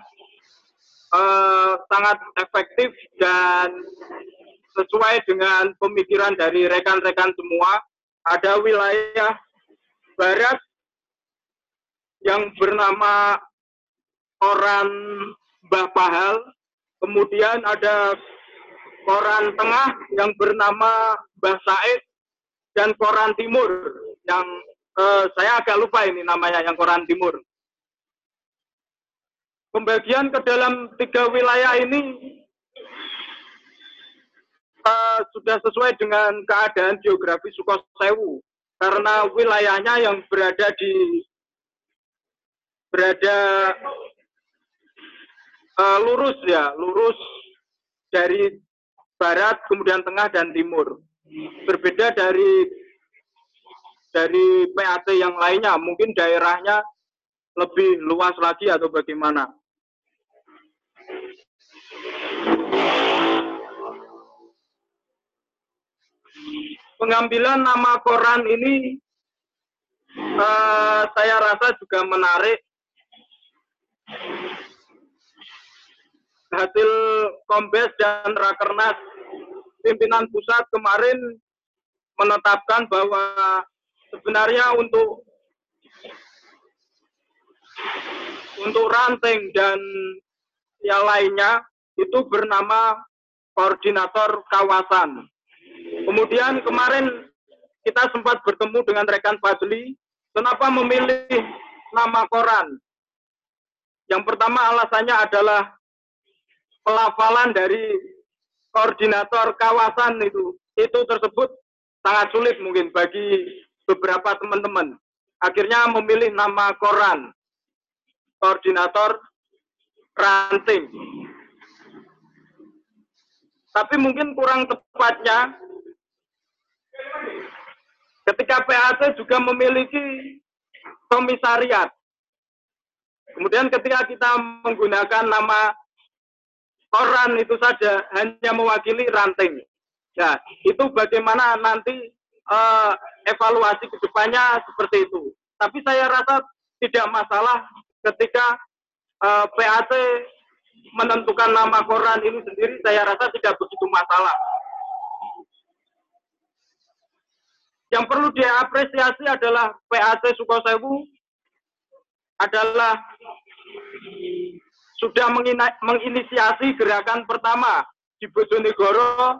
uh, sangat efektif dan sesuai dengan pemikiran dari rekan-rekan semua. Ada wilayah barat yang bernama Koran Mbah Pahal, kemudian ada Koran Tengah yang bernama Mbah Said, dan Koran Timur yang eh, saya agak lupa ini namanya, yang Koran Timur. Pembagian ke dalam tiga wilayah ini uh, sudah sesuai dengan keadaan geografis Sukosewu karena wilayahnya yang berada di berada uh, lurus ya, lurus dari barat, kemudian tengah dan timur. Berbeda dari dari P A T yang lainnya, mungkin daerahnya lebih luas lagi atau bagaimana. Pengambilan nama koran ini uh, saya rasa juga menarik. Hasil Kombes dan Rakernas pimpinan pusat kemarin menetapkan bahwa sebenarnya untuk untuk ranting dan yang lainnya itu bernama koordinator kawasan. Kemudian kemarin kita sempat bertemu dengan rekan Fadli, kenapa memilih nama koran? Yang pertama alasannya adalah pelafalan dari koordinator kawasan itu itu tersebut sangat sulit mungkin bagi beberapa teman-teman. Akhirnya memilih nama koran koordinator ranting. Tapi mungkin kurang tepatnya ketika P A C juga memiliki komisariat. Kemudian ketika kita menggunakan nama koran itu saja hanya mewakili ranting. Nah, itu bagaimana nanti uh, evaluasi kedepannya seperti itu. Tapi saya rasa tidak masalah ketika uh, P A C menentukan nama koran ini sendiri, saya rasa tidak begitu masalah. Yang perlu diapresiasi adalah P A C Sukosewu adalah sudah menginisiasi gerakan pertama di Bojonegoro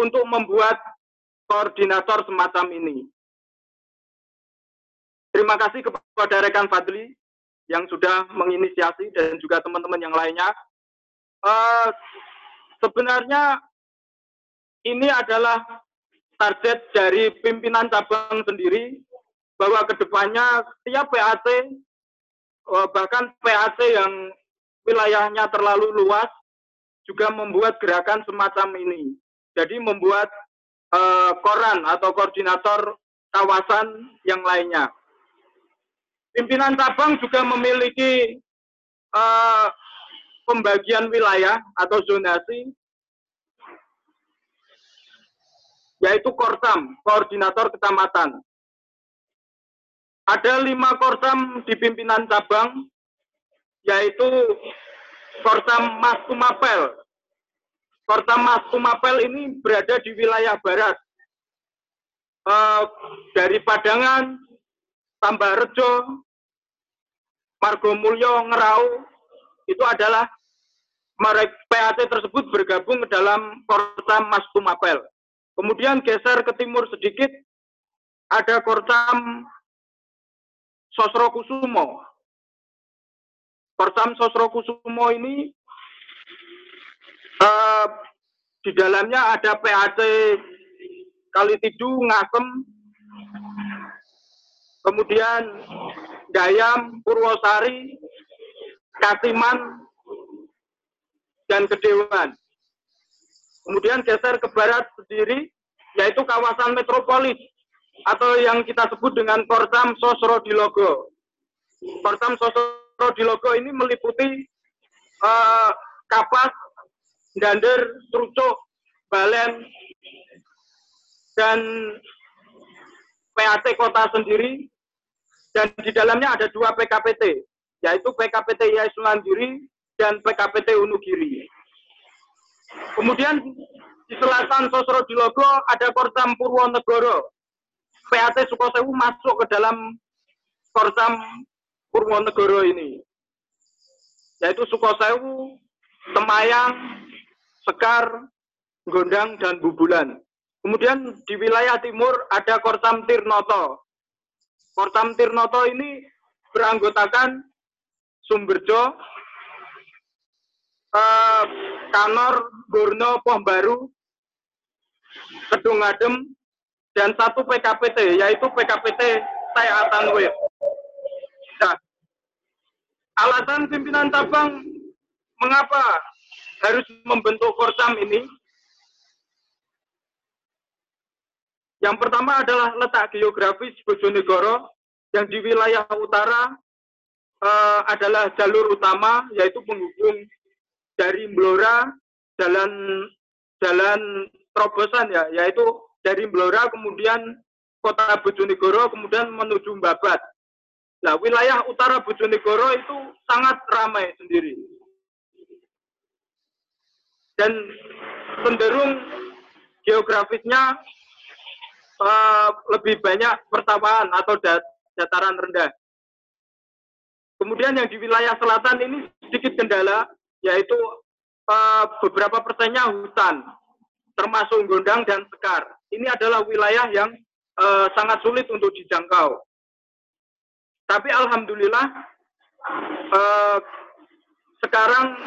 untuk membuat koordinator semacam ini. Terima kasih kepada rekan Fadli yang sudah menginisiasi dan juga teman-teman yang lainnya. Uh, sebenarnya ini adalah target dari pimpinan cabang sendiri bahwa kedepannya setiap P A C bahkan P A C yang wilayahnya terlalu luas juga membuat gerakan semacam ini. Jadi membuat uh, koran atau koordinator kawasan yang lainnya. Pimpinan cabang juga memiliki uh, pembagian wilayah atau zonasi, yaitu Korsam, Koordinator Kecamatan. Ada lima Korsam di pimpinan cabang, yaitu Korsam Mas Tumapel. Korsam Mas Tumapel ini berada di wilayah barat, uh, dari Padangan, Tambarejo, Margomulyo, Ngerau, itu adalah P A C tersebut bergabung ke dalam Korsam Mas Tumapel. Kemudian geser ke timur sedikit, ada Korsam Sosrokusumo. Korsam Sosrokusumo ini eh, di dalamnya ada P A C Kalitidu, Ngasem, kemudian Dayam, Purwosari, Katiman, dan Kedewan. Kemudian geser ke barat sendiri, yaitu kawasan metropolis, atau yang kita sebut dengan Korsam Sosrodilogo. Korsam Sosrodilogo ini meliputi eh, Kapas, Dander, Trucuk, Balen, dan P A T kota sendiri, dan di dalamnya ada dua P K P T, yaitu P K P T Yai Sulandiri dan P K P T Unugiri. Kemudian di selasan Sosrodilogo ada Korsam Purwonegoro. P A T Sukosewu masuk ke dalam Korsam Purwonegoro ini, yaitu Sukosewu, Temayang, Sekar, Gondang, dan Bubulan. Kemudian di wilayah timur ada Korsam Tirnoto. Korsam Tirnoto ini beranggotakan Sumberjo, eh, Kanor, Borno, Pohbaru, Kedung Adem, dan satu P K P T, yaitu P K P T Saya Tanwir. Nah, alasan pimpinan cabang mengapa harus membentuk Korsam ini? Yang pertama adalah letak geografis Bojonegoro yang di wilayah utara eh, adalah jalur utama, yaitu penghubung dari Blora, jalan jalan terobosan ya, yaitu dari Blora kemudian kota Bojonegoro kemudian menuju Babat. Nah, wilayah utara Bojonegoro itu sangat ramai sendiri dan cenderung geografisnya Uh, lebih banyak persawahan atau dat dataran rendah. Kemudian yang di wilayah selatan ini sedikit kendala, yaitu uh, beberapa persennya hutan, termasuk Gondang dan Sekar. Ini adalah wilayah yang uh, sangat sulit untuk dijangkau. Tapi alhamdulillah uh, sekarang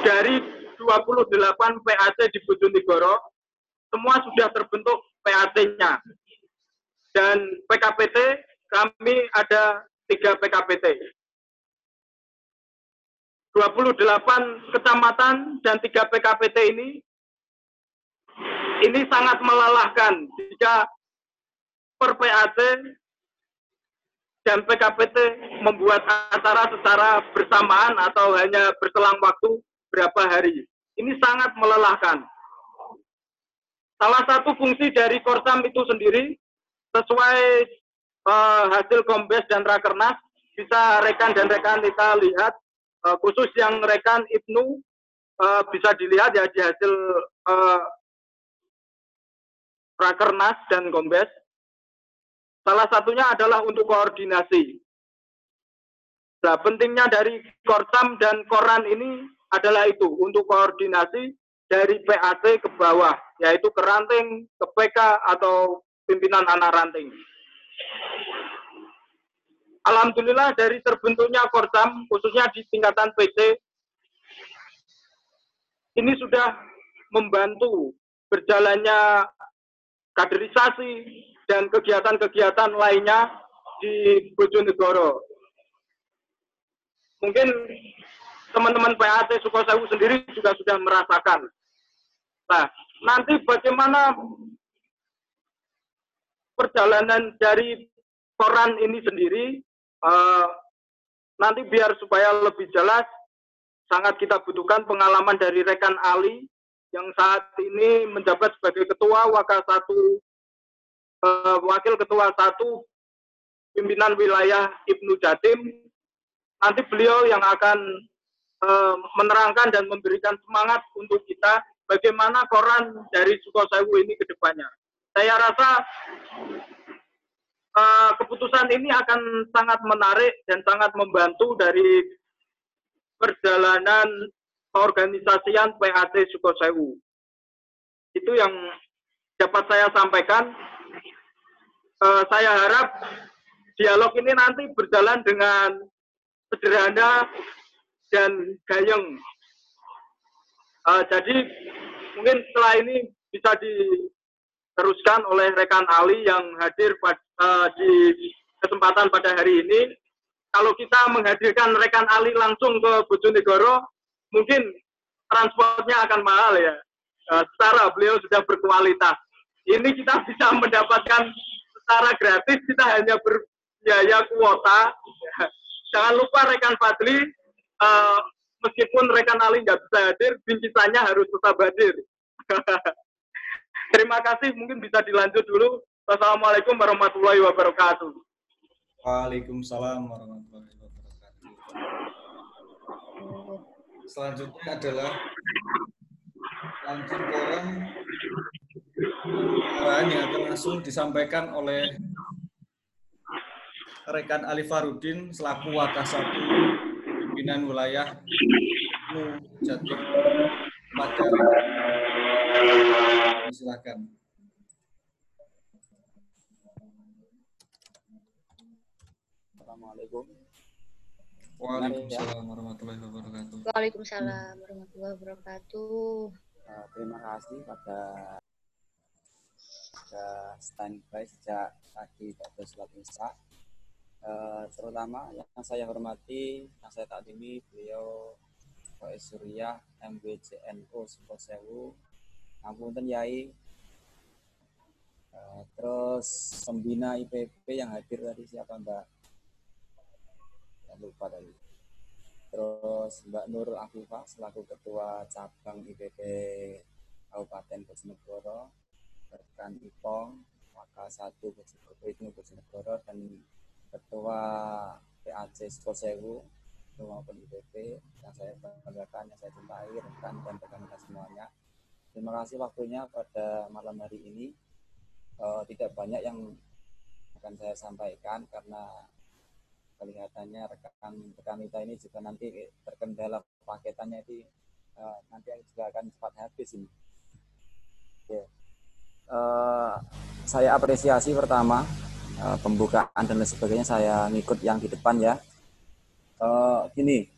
dari dua puluh delapan P A C di Bojonegoro, semua sudah terbentuk P A T-nya, dan P K P T kami ada tiga P K P T, dua puluh delapan kecamatan dan tiga P K P T ini ini sangat melelahkan jika per P A T dan P K P T membuat acara secara bersamaan atau hanya berselang waktu berapa hari. Ini sangat melelahkan. Salah satu fungsi dari Korsam itu sendiri, sesuai uh, hasil Kombes dan Rakernas, bisa rekan dan rekan kita lihat, uh, khusus yang rekan Ibnu, uh, bisa dilihat ya di hasil uh, Rakernas dan Kombes. Salah satunya adalah untuk koordinasi. Nah, pentingnya dari Korsam dan Koran ini adalah itu, untuk koordinasi dari P A T ke bawah, yaitu ke ranting, ke P K, atau pimpinan anak ranting. Alhamdulillah dari terbentuknya Korsam, khususnya di tingkatan P C, ini sudah membantu berjalannya kaderisasi dan kegiatan-kegiatan lainnya di Bojonegoro. mungkin teman-teman P A T Sukosewu sendiri juga sudah merasakan. Nah, nanti bagaimana perjalanan dari koran ini sendiri, eh, nanti biar supaya lebih jelas, sangat kita butuhkan pengalaman dari rekan Ali yang saat ini menjabat sebagai ketua wakil satu, eh, wakil ketua satu pimpinan wilayah Ibnu Jatim. Nanti beliau yang akan e, menerangkan dan memberikan semangat untuk kita bagaimana koran dari Sukosewu ini ke depannya. Saya rasa e, keputusan ini akan sangat menarik dan sangat membantu dari perjalanan keorganisasian P A T Sukosewu. Itu yang dapat saya sampaikan. E, saya harap dialog ini nanti berjalan dengan sederhana dan gayeng. Uh, jadi mungkin setelah ini bisa diteruskan oleh rekan Ali yang hadir pada, uh, di kesempatan pada hari ini. Kalau kita menghadirkan rekan Ali langsung ke Bojonegoro, mungkin transportnya akan mahal ya. Uh, secara beliau sudah berkualitas. Ini kita bisa mendapatkan secara gratis, kita hanya berbiaya kuota. Jangan lupa rekan Fadli, uh, meskipun rekan Ali nggak bisa hadir, bincitanya harus tetap hadir. Terima kasih, mungkin bisa dilanjut dulu. Wassalamualaikum warahmatullahi wabarakatuh. Waalaikumsalam warahmatullahi wabarakatuh. Selanjutnya adalah lanjut koran yang akan langsung disampaikan oleh rekan Ali Farudin selaku Wakasatu pimpinan wilayah Jatim. Silakan. Assalamualaikum. Waalaikumsalam warahmatullahi wabarakatuh. Waalaikumsalam warahmatullahi wabarakatuh. Uh, terima kasih pada sudah standby sejak tadi pada sholat Isya. Uh, terutama yang saya hormati, yang saya takdimi beliau Pak Suriah M B J N O Sukosewu, ampunten Yai. Uh, terus pembina I P P yang hadir tadi siapa Mbak? Jangan lupa tadi. Terus Mbak Nurul Afifah selaku Ketua Cabang I P P Kabupaten Bojonegoro, rekan Ipong, Wakasatu Bojonegoro dan Ketua P A C Sukosewu maupun I P P yang saya banggakan, yang saya cintai, rekan dan rekan-rekan semuanya. Terima kasih waktunya pada malam hari ini. Uh, tidak banyak yang akan saya sampaikan karena kelihatannya rekan-rekan kita ini juga nanti terkendala paketannya itu, uh, nanti juga akan cepat habis ini. Yeah. Uh, saya apresiasi pertama pembukaan dan lain sebagainya, saya ngikut yang di depan ya. Uh, gini,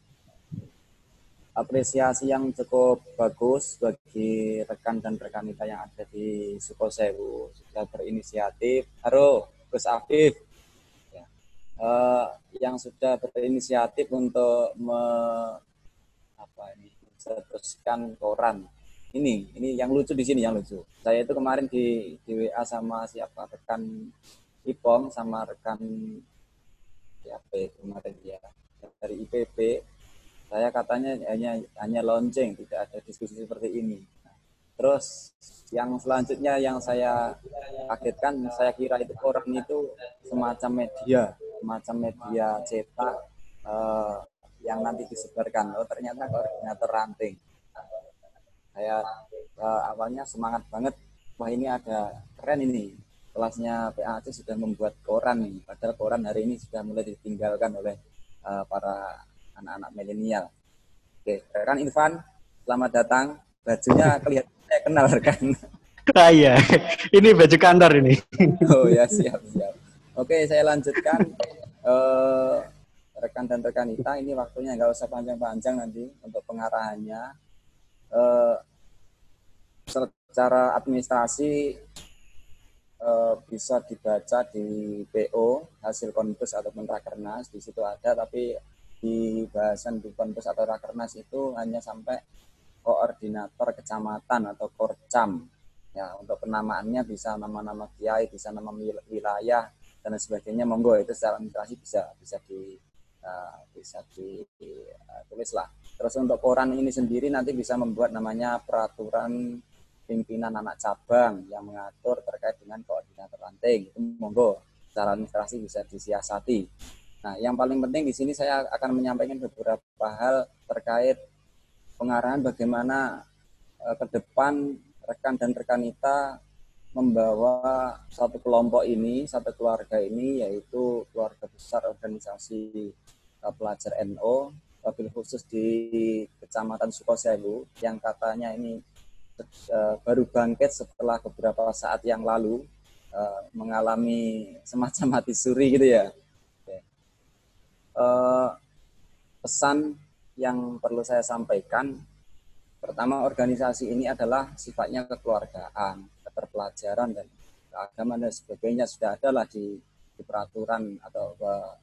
apresiasi yang cukup bagus bagi rekan dan rekan kita yang ada di Sukosewu sudah berinisiatif, halo Gus Afif ya. Uh, yang sudah berinisiatif untuk me, apa ini, teruskan koran ini, ini yang lucu di sini, yang lucu. Saya itu kemarin di, di W A sama siapa rekan Ipong sama rekan I P kemarin ya, dari I P P. Saya katanya hanya hanya launching, tidak ada diskusi seperti ini. Nah, terus yang selanjutnya yang saya kagetkan, saya kira itu koran itu semacam media, semacam media cetak eh, yang nanti disebarkan. Oh, ternyata koordinator ranting. Saya eh, awalnya semangat banget, wah ini ada keren ini. Kelasnya P A C sudah membuat koran nih, padahal koran hari ini sudah mulai ditinggalkan oleh uh, para anak-anak milenial. Oke, rekan Irfan, selamat datang. Bajunya kelihatan saya kenal rekan. Ah iya, ini baju kantor ini. Oh ya, siap-siap. Oke, saya lanjutkan. Uh, rekan dan rekan kita, ini waktunya nggak usah panjang-panjang nanti untuk pengarahannya. Uh, secara administrasi, Uh, bisa dibaca di P O hasil konbes ataupun rakernas, di situ ada, tapi di bahasan di Konpes atau Rakernas itu hanya sampai koordinator kecamatan atau korcam. Ya, untuk penamaannya bisa nama-nama kiai, bisa nama wilayah dan sebagainya, monggo itu secara administrasi bisa bisa di uh, bisa ditulis uh, lah. Terus untuk koran ini sendiri nanti bisa membuat namanya peraturan pimpinan anak cabang yang mengatur terkait dengan koordinator ranting, itu monggo secara administrasi bisa disiasati. Nah, yang paling penting di sini saya akan menyampaikan beberapa hal terkait pengarahan bagaimana eh, ke depan rekan dan rekanita membawa satu kelompok ini, satu keluarga ini, yaitu keluarga besar organisasi eh, pelajar N O, wabil khusus di Kecamatan Sukosewu yang katanya ini baru bangkit setelah beberapa saat yang lalu uh, mengalami semacam mati suri gitu ya. Okay. Uh, pesan yang perlu saya sampaikan, pertama organisasi ini adalah sifatnya kekeluargaan, keterpelajaran dan keagamaan dan sebagainya, sudah adalah di, di peraturan atau uh,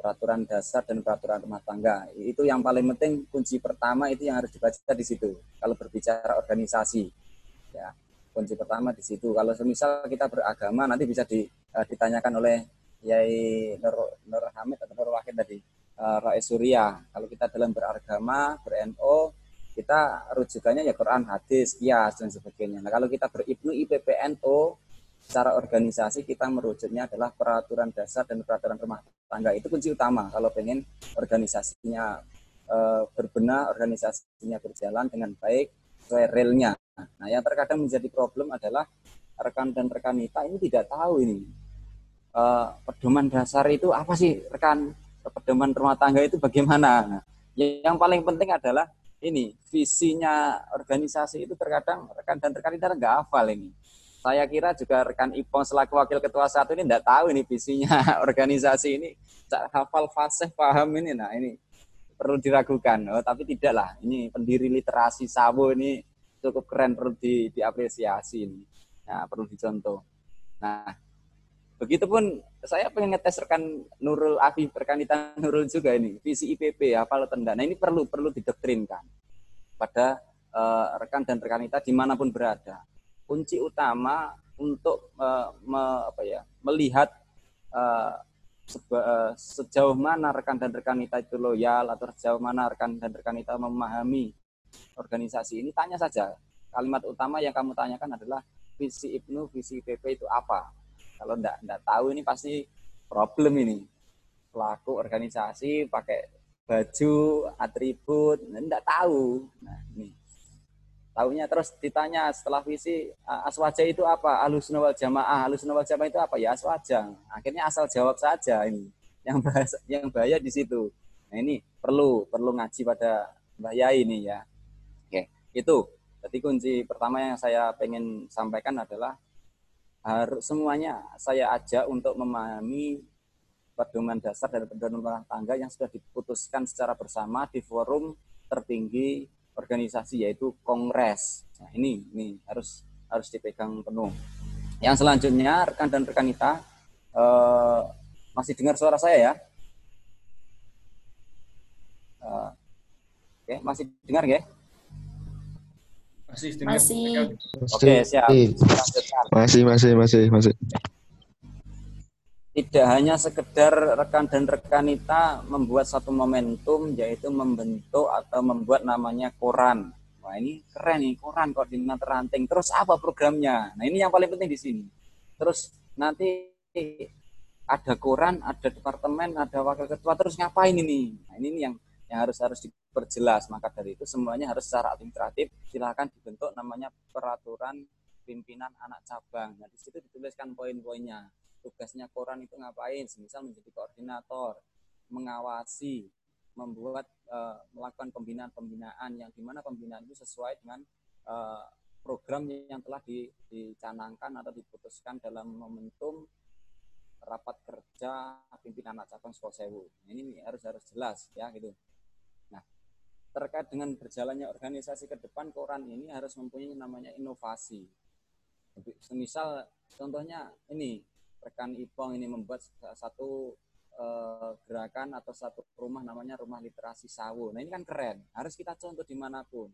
peraturan dasar dan peraturan rumah tangga. Itu yang paling penting, kunci pertama itu yang harus dibaca di situ kalau berbicara organisasi. Ya, kunci pertama di situ. Kalau semisal kita beragama nanti bisa di, uh, ditanyakan oleh Yai Nur, Nur Hamid atau Nur Wahid tadi, uh, Rais Surya. Kalau kita dalam beragama, ber-N O, kita rujukannya ya Quran, hadis, kias dan sebagainya. Nah, kalau kita beribnu I P P N O secara organisasi kita merujuknya adalah peraturan dasar dan peraturan rumah tangga. Itu kunci utama kalau pengen organisasinya e, berbenah, organisasinya berjalan dengan baik sesuai relnya. Nah, yang terkadang menjadi problem adalah rekan dan rekanita ini tidak tahu ini e, pedoman dasar itu apa sih, rekan, pedoman rumah tangga itu bagaimana. Nah, yang paling penting adalah ini visinya organisasi itu terkadang rekan dan rekanita nggak hafal ini. Saya kira juga rekan Ipong selaku wakil ketua satu ini tidak tahu ini visinya organisasi ini, hafal fasih paham ini. Nah, ini perlu diragukan. Oh, tapi tidaklah, ini pendiri literasi Sawo ini cukup keren, perlu di, diapresiasi ini. Nah, perlu dicontoh. Nah, begitupun saya pengen ngetes rekan Nurul Afif, rekan Ita Nurul juga ini visi I P P hafal tenda. Nah, ini perlu perlu didoktrinkan pada uh, rekan dan rekan Ita dimanapun berada. Kunci utama untuk uh, me, apa ya, melihat uh, seba, uh, sejauh mana rekan dan rekanita itu loyal atau sejauh mana rekan dan rekanita memahami organisasi ini, tanya saja. Kalimat utama yang kamu tanyakan adalah visi Ibnu, visi I P P itu apa. Kalau enggak, enggak tahu ini pasti problem ini. Pelaku organisasi pakai baju, atribut, enggak tahu. Nah, ini taunya terus ditanya setelah visi, aswaja itu apa, Ahlussunnah wal Jamaah, Ahlussunnah wal Jamaah itu apa, ya aswaja. Akhirnya asal jawab saja ini. Yang bahasa, yang bahaya di situ. Nah, ini perlu perlu ngaji pada Mbah Yai ini ya. Oke, itu. Jadi kunci pertama yang saya pengen sampaikan adalah harus semuanya saya ajak untuk memahami pedoman dasar dan pedoman rumah tangga yang sudah diputuskan secara bersama di forum tertinggi organisasi, yaitu kongres. Nah, ini ini harus harus dipegang penuh. Yang selanjutnya rekan dan rekanita, eh, masih dengar suara saya ya? Eh, Oke, okay, masih dengar ya? Masih dengar. Masih. Oke, okay, siap. Masih masih masih masih. Tidak hanya sekedar rekan dan rekanita membuat satu momentum, yaitu membentuk atau membuat namanya koran. Wah, ini keren nih, koran koordinator ranting. Terus apa programnya? Nah, ini yang paling penting di sini. Terus nanti ada koran, ada departemen, ada wakil ketua, terus ngapain ini? Nah, ini yang yang harus harus diperjelas. Maka dari itu semuanya harus secara administratif. Silakan dibentuk namanya peraturan pimpinan anak cabang. Nah, di situ dituliskan poin-poinnya. Tugasnya koran itu ngapain, misal menjadi koordinator, mengawasi, membuat, e, melakukan pembinaan-pembinaan yang dimana pembinaan itu sesuai dengan e, program yang telah di, dicanangkan atau diputuskan dalam momentum rapat kerja pimpinan anak cabang Sukosewu. Ini harus harus jelas ya gitu. Nah, terkait dengan berjalannya organisasi ke depan, koran ini harus mempunyai namanya inovasi. Misal contohnya ini rekan Ipong ini membuat satu eh, gerakan atau satu rumah namanya Rumah Literasi Sawo. Nah ini kan keren, harus kita contoh dimanapun.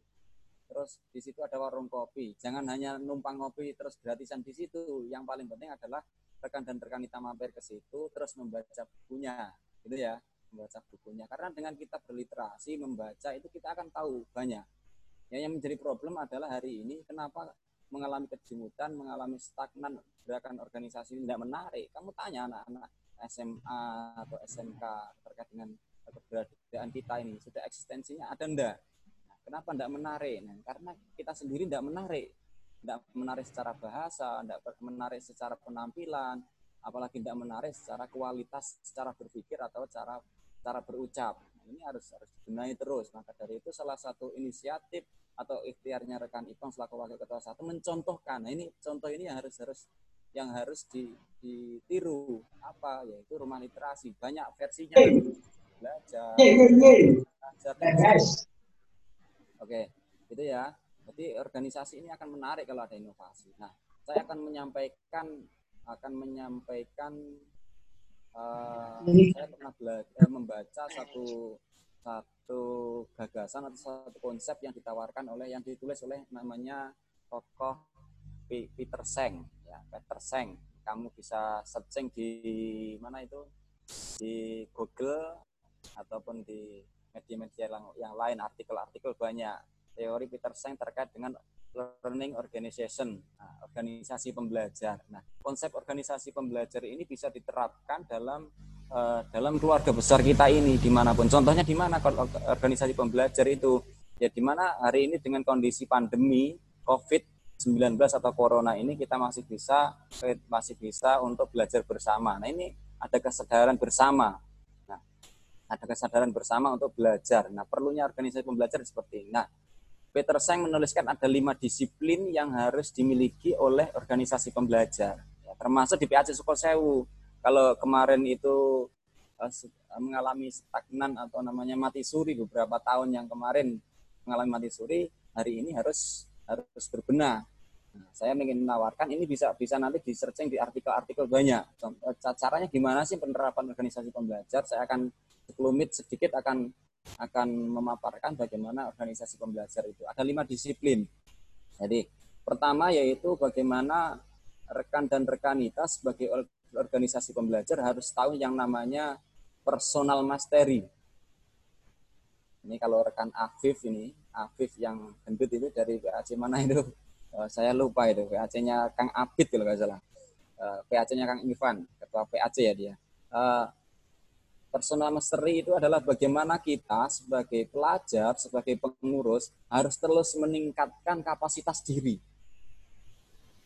Terus di situ ada warung kopi, jangan hanya numpang ngopi terus gratisan di situ. Yang paling penting adalah rekan dan rekan kita mampir ke situ terus membaca bukunya, gitu ya, membaca bukunya. Karena dengan kita berliterasi membaca itu kita akan tahu banyak. Ya, yang menjadi problem adalah hari ini kenapa mengalami kejemutan, mengalami stagnan gerakan organisasi tidak menarik. Kamu tanya anak-anak S M A atau S M K terkait dengan keberadaan kita ini sudah eksistensinya ada enggak? Kenapa tidak menarik? Nah, karena kita sendiri tidak menarik. Tidak menarik secara bahasa, tidak menarik secara penampilan, apalagi tidak menarik secara kualitas, secara berpikir atau cara cara berucap. Nah, ini harus harus dibenahi terus. Maka dari itu salah satu inisiatif atau ikhtiarnya rekan Ipang selaku wakil ketua satu mencontohkan. Nah, ini contoh ini yang harus harus yang harus ditiru apa? Yaitu rumah literasi banyak versinya. Belajar. Belajar. Oke, gitu ya. Jadi organisasi ini akan menarik kalau ada inovasi. Nah, saya akan menyampaikan, akan menyampaikan. Uh, saya pernah belajar, membaca satu satu gagasan atau satu konsep yang ditawarkan oleh yang ditulis oleh namanya tokoh Peter Seng. Ya, Peter Seng. Kamu bisa searching di mana itu di Google ataupun di media-media yang lain, artikel-artikel banyak. Teori Peter Seng terkait dengan learning organization, nah, organisasi pembelajar. Nah, konsep organisasi pembelajar ini bisa diterapkan dalam uh, dalam keluarga besar kita ini dimanapun. Contohnya di mana organisasi pembelajar itu? Ya di mana hari ini dengan kondisi pandemi covid sembilan belas atau corona ini kita masih bisa masih bisa untuk belajar bersama. Nah, ini ada kesadaran bersama. Ada kesadaran bersama untuk belajar. Nah, perlunya organisasi pembelajar seperti ini. Nah, Peter Seng menuliskan ada lima disiplin yang harus dimiliki oleh organisasi pembelajar. Ya, termasuk di P A C Sukosewu. Kalau kemarin itu eh, mengalami stagnan atau namanya mati suri beberapa tahun yang kemarin mengalami mati suri, hari ini harus harus berbenah. Nah, saya ingin menawarkan ini bisa bisa nanti di searching di artikel-artikel banyak. Contoh, caranya gimana sih penerapan organisasi pembelajar? Saya akan sekelumit sedikit akan akan memaparkan bagaimana organisasi pembelajar itu. Ada lima disiplin. Jadi pertama yaitu bagaimana rekan dan rekanitas sebagai organisasi pembelajar harus tahu yang namanya personal mastery. Ini kalau rekan Afif ini, Afif yang gendut itu dari P A C mana itu? Saya lupa itu, P A C-nya Kang Abid kalau nggak salah. P A C-nya Kang Ivan, ketua P A C ya dia. Personal mastery itu adalah bagaimana kita sebagai pelajar, sebagai pengurus harus terus meningkatkan kapasitas diri.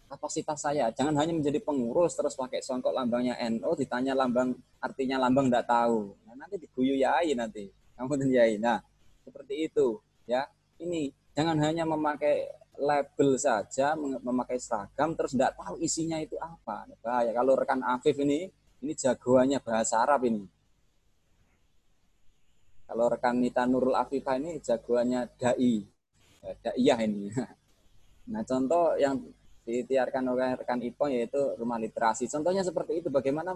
Kapasitas saya, jangan hanya menjadi pengurus terus pakai songkok lambangnya N O, ditanya lambang artinya lambang enggak tahu. Nah, nanti diguyu yai nanti. Kamu tenjai. Nah, seperti itu ya. Ini jangan hanya memakai label saja, memakai seragam terus enggak tahu isinya itu apa. Bahaya kalau rekan Afif ini, ini jagoannya bahasa Arab ini. Kalau rekan Nita Nurul Afifah ini jagoannya dai, daiyah ini. Nah, contoh yang ditiarkan oleh rekan Ipong yaitu rumah literasi. Contohnya seperti itu, bagaimana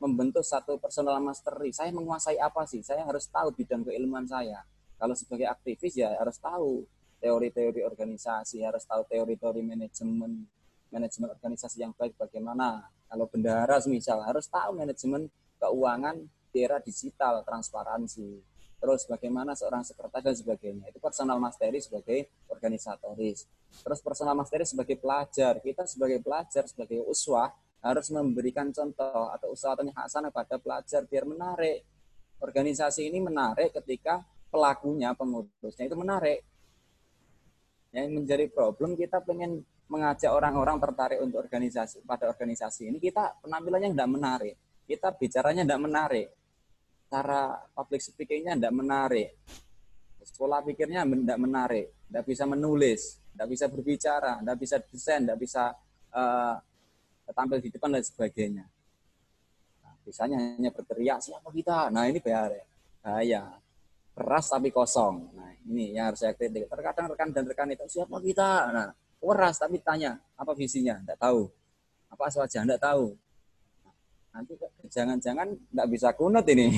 membentuk satu personal mastery. Saya menguasai apa sih? Saya harus tahu bidang keilmuan saya. Kalau sebagai aktivis ya harus tahu teori-teori organisasi, harus tahu teori-teori manajemen, manajemen organisasi yang baik bagaimana. Kalau bendahara misal harus tahu manajemen keuangan di era digital, transparansi, terus bagaimana seorang sekretaris dan sebagainya. Itu personal mastery sebagai organisatoris. Terus personal mastery sebagai pelajar. Kita sebagai pelajar, sebagai uswah harus memberikan contoh atau uswatun hasanah pada pelajar biar menarik. Organisasi ini menarik ketika pelakunya, pengurusnya itu menarik. Yang menjadi problem kita pengen mengajak orang-orang tertarik untuk organisasi pada organisasi ini kita penampilannya tidak menarik. Kita bicaranya tidak menarik. Cara public speaking-nya tidak menarik, pola pikirnya tidak menarik, tidak bisa menulis, tidak bisa berbicara, tidak bisa desain, tidak bisa uh, tampil di depan dan sebagainya. Nah, biasanya hanya berteriak siapa kita. Nah ini bahaya, bahaya, keras tapi kosong. Nah ini yang harus saya kritik. Terkadang rekan dan rekan itu siapa kita. Nah keras tapi tanya apa visinya, tidak tahu, apa asal aja, tidak tahu. Nanti jangan-jangan nggak bisa kunut ini.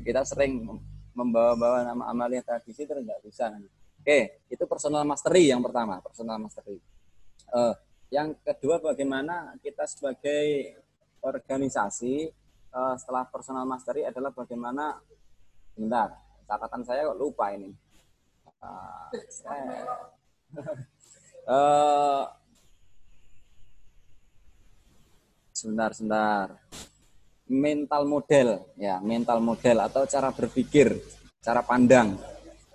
Kita sering membawa-bawa nama amaliyah tradisi terus nggak bisa. Oke, itu personal mastery yang pertama, personal mastery. Uh, yang kedua, bagaimana kita sebagai organisasi uh, setelah personal mastery adalah bagaimana, bentar, catatan saya kok lupa ini. Uh, saya, uh, sebentar, sebentar. Mental model, ya, mental model atau cara berpikir, cara pandang.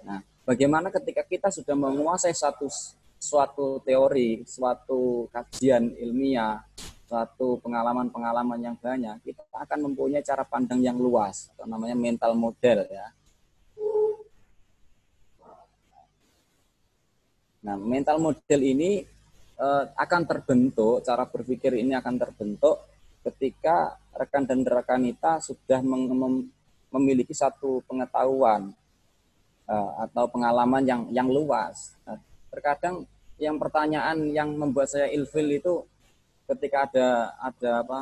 Nah, bagaimana ketika kita sudah menguasai satu suatu teori, suatu kajian ilmiah, suatu pengalaman-pengalaman yang banyak, kita akan mempunyai cara pandang yang luas, atau namanya mental model, ya. Nah, mental model ini eh, akan terbentuk, cara berpikir ini akan terbentuk ketika rekan dan rekanita sudah mem memiliki satu pengetahuan uh, atau pengalaman yang yang luas. Nah, terkadang yang pertanyaan yang membuat saya ilfil itu ketika ada ada apa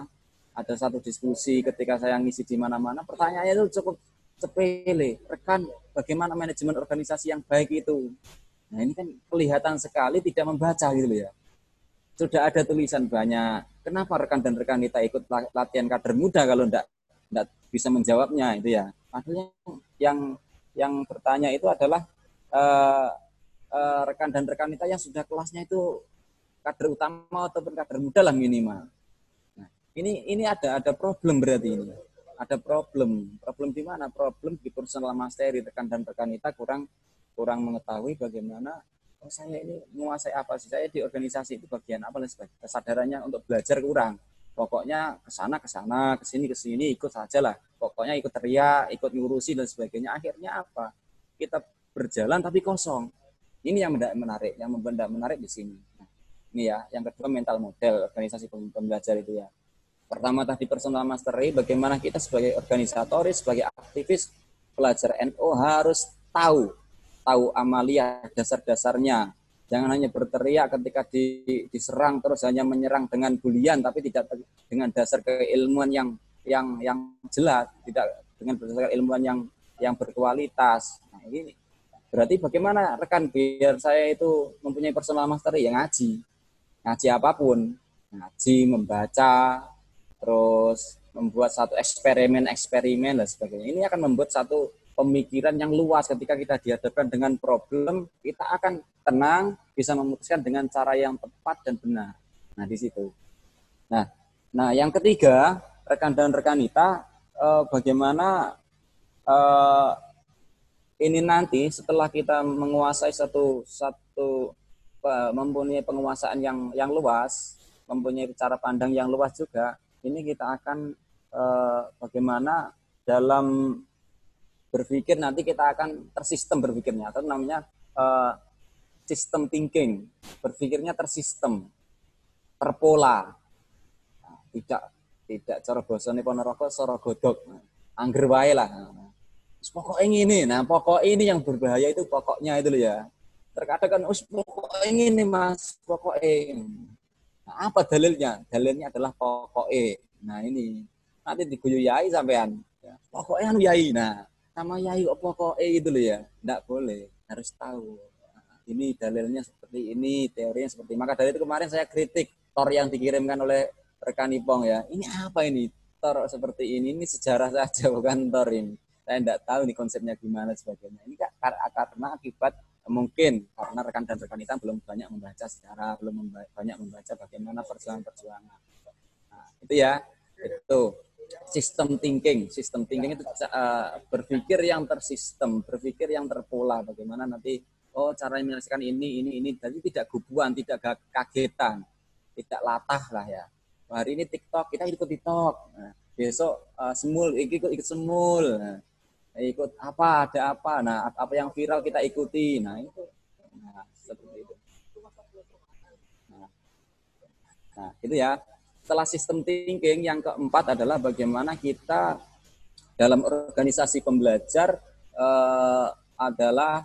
ada satu diskusi, ketika saya ngisi di mana-mana, pertanyaannya itu cukup sepele. Rekan, bagaimana manajemen organisasi yang baik itu? Nah, ini kan kelihatan sekali tidak membaca gitu ya. Sudah ada tulisan banyak. Kenapa rekan dan rekan kita ikut latihan kader muda kalau enggak, enggak bisa menjawabnya itu ya. Artinya yang yang bertanya itu adalah uh, uh, rekan dan rekan kita yang sudah kelasnya itu kader utama ataupun kader muda lah minimal. Nah, ini ini ada ada problem berarti ini. Ada problem. Problem di mana? Problem di personal mastery rekan dan rekan kita kurang kurang mengetahui bagaimana oh, saya ini menguasai apa sih, saya di organisasi itu bagian apa, kesadarannya untuk belajar kurang. Pokoknya kesana, kesana, kesini, kesini, ikut saja lah. Pokoknya ikut teriak, ikut ngurusi dan sebagainya. Akhirnya apa? Kita berjalan tapi kosong. Ini yang menarik, yang benar menarik di sini. Nah, ini ya, yang kedua mental model organisasi pembelajar itu ya. Pertama tadi personal mastery, bagaimana kita sebagai organisatoris, sebagai aktivis, pelajar N U harus tahu tahu amaliyah dasar-dasarnya. Jangan hanya berteriak ketika di, diserang terus hanya menyerang dengan bulian tapi tidak dengan dasar keilmuan yang yang yang jelas, tidak dengan berdasarkan ilmuwan yang yang berkualitas. Nah, ini berarti bagaimana rekan biar saya itu mempunyai personal mastery yang ngaji. Ngaji apapun, ngaji, membaca, terus membuat satu eksperimen-eksperimen dan sebagainya. Ini akan membuat satu pemikiran yang luas. Ketika kita dihadapkan dengan problem, kita akan tenang, bisa memutuskan dengan cara yang tepat dan benar. Nah, di situ. Nah, nah yang ketiga, rekan dan rekanita, eh, bagaimana eh, ini nanti setelah kita menguasai satu satu mempunyai penguasaan yang yang luas, mempunyai cara pandang yang luas juga, ini kita akan eh, bagaimana dalam berpikir nanti kita akan tersistem berpikirnya, atau namanya uh, system thinking, berpikirnya tersistem, terpola, nah, tidak tidak cara bahasane ponorogo cara godhog, angger wae lah. Nah, pokok ini, nah pokok ini yang berbahaya itu pokoknya itu loh ya. Terkadang kan us pokok ini mas, pokok e. Nah, apa dalilnya? Dalilnya adalah pokok e. Nah ini nanti diguyuyai sampean. Pokoknya anu yai. Nah sama yai kok pokoknya gitu loh ya, enggak boleh, harus tahu ini dalilnya seperti ini, teorinya seperti ini. Maka dari itu kemarin saya kritik tor yang dikirimkan oleh rekan Ipong ya, ini apa ini tor seperti ini, ini sejarah saja bukan tor ini, saya enggak tahu nih konsepnya gimana sebagainya. Ini kan karena akibat mungkin karena rekan dan rekan kita belum banyak membaca sejarah, belum memba banyak membaca bagaimana perjuangan-perjuangan. Nah, itu ya, itu sistem thinking, sistem thinking itu uh, berpikir yang tersistem, berpikir yang terpola. Bagaimana nanti, oh cara menyelesaikan ini, ini, ini, jadi tidak gubuan, tidak kagetan, tidak latah lah ya. Hari ini TikTok, kita ikut TikTok. Nah, besok uh, semul, ikut ikut semul, nah, ikut apa, ada apa. Nah, apa yang viral kita ikuti. Nah itu, nah, seperti itu. Nah, nah itu ya. Setelah sistem thinking, yang keempat adalah bagaimana kita dalam organisasi pembelajar eh, adalah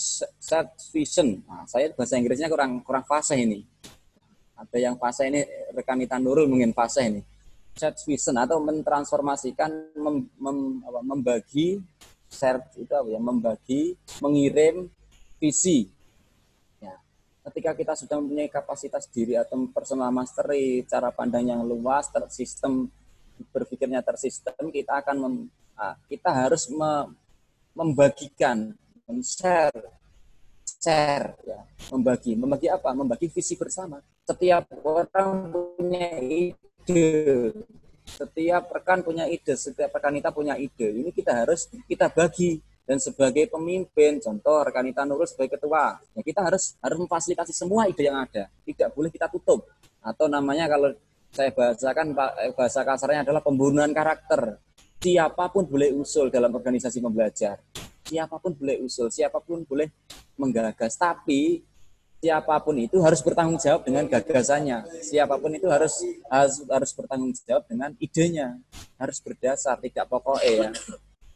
set vision. Nah, saya bahasa Inggrisnya kurang kurang fasih ini. Ada yang fasih ini rekan Nurul mungkin fasih ini. vision atau mentransformasikan mem, mem, apa, membagi share itu apa ya membagi mengirim visi ya. Ketika kita sudah mempunyai kapasitas diri atau personal mastery, cara pandang yang luas, tersistem, berpikirnya tersistem, kita akan mem, kita harus me, membagikan, men-share share ya, membagi membagi apa membagi visi bersama. Setiap orang punya ide, setiap rekan punya ide, setiap rekanita punya ide. Ini kita harus kita bagi, dan sebagai pemimpin, contoh rekanita Nurul sebagai ketua, ya kita harus harus memfasilitasi semua ide yang ada, tidak boleh kita tutup, atau namanya kalau saya bahasakan bahasa kasarnya adalah pembunuhan karakter. Siapapun boleh usul dalam organisasi pembelajar, siapapun boleh usul, siapapun boleh menggagas, tapi siapapun itu harus bertanggung jawab dengan gagasannya. Siapapun itu harus harus, harus bertanggung jawab dengan idenya. Harus berdasar, tidak pokoknya ya.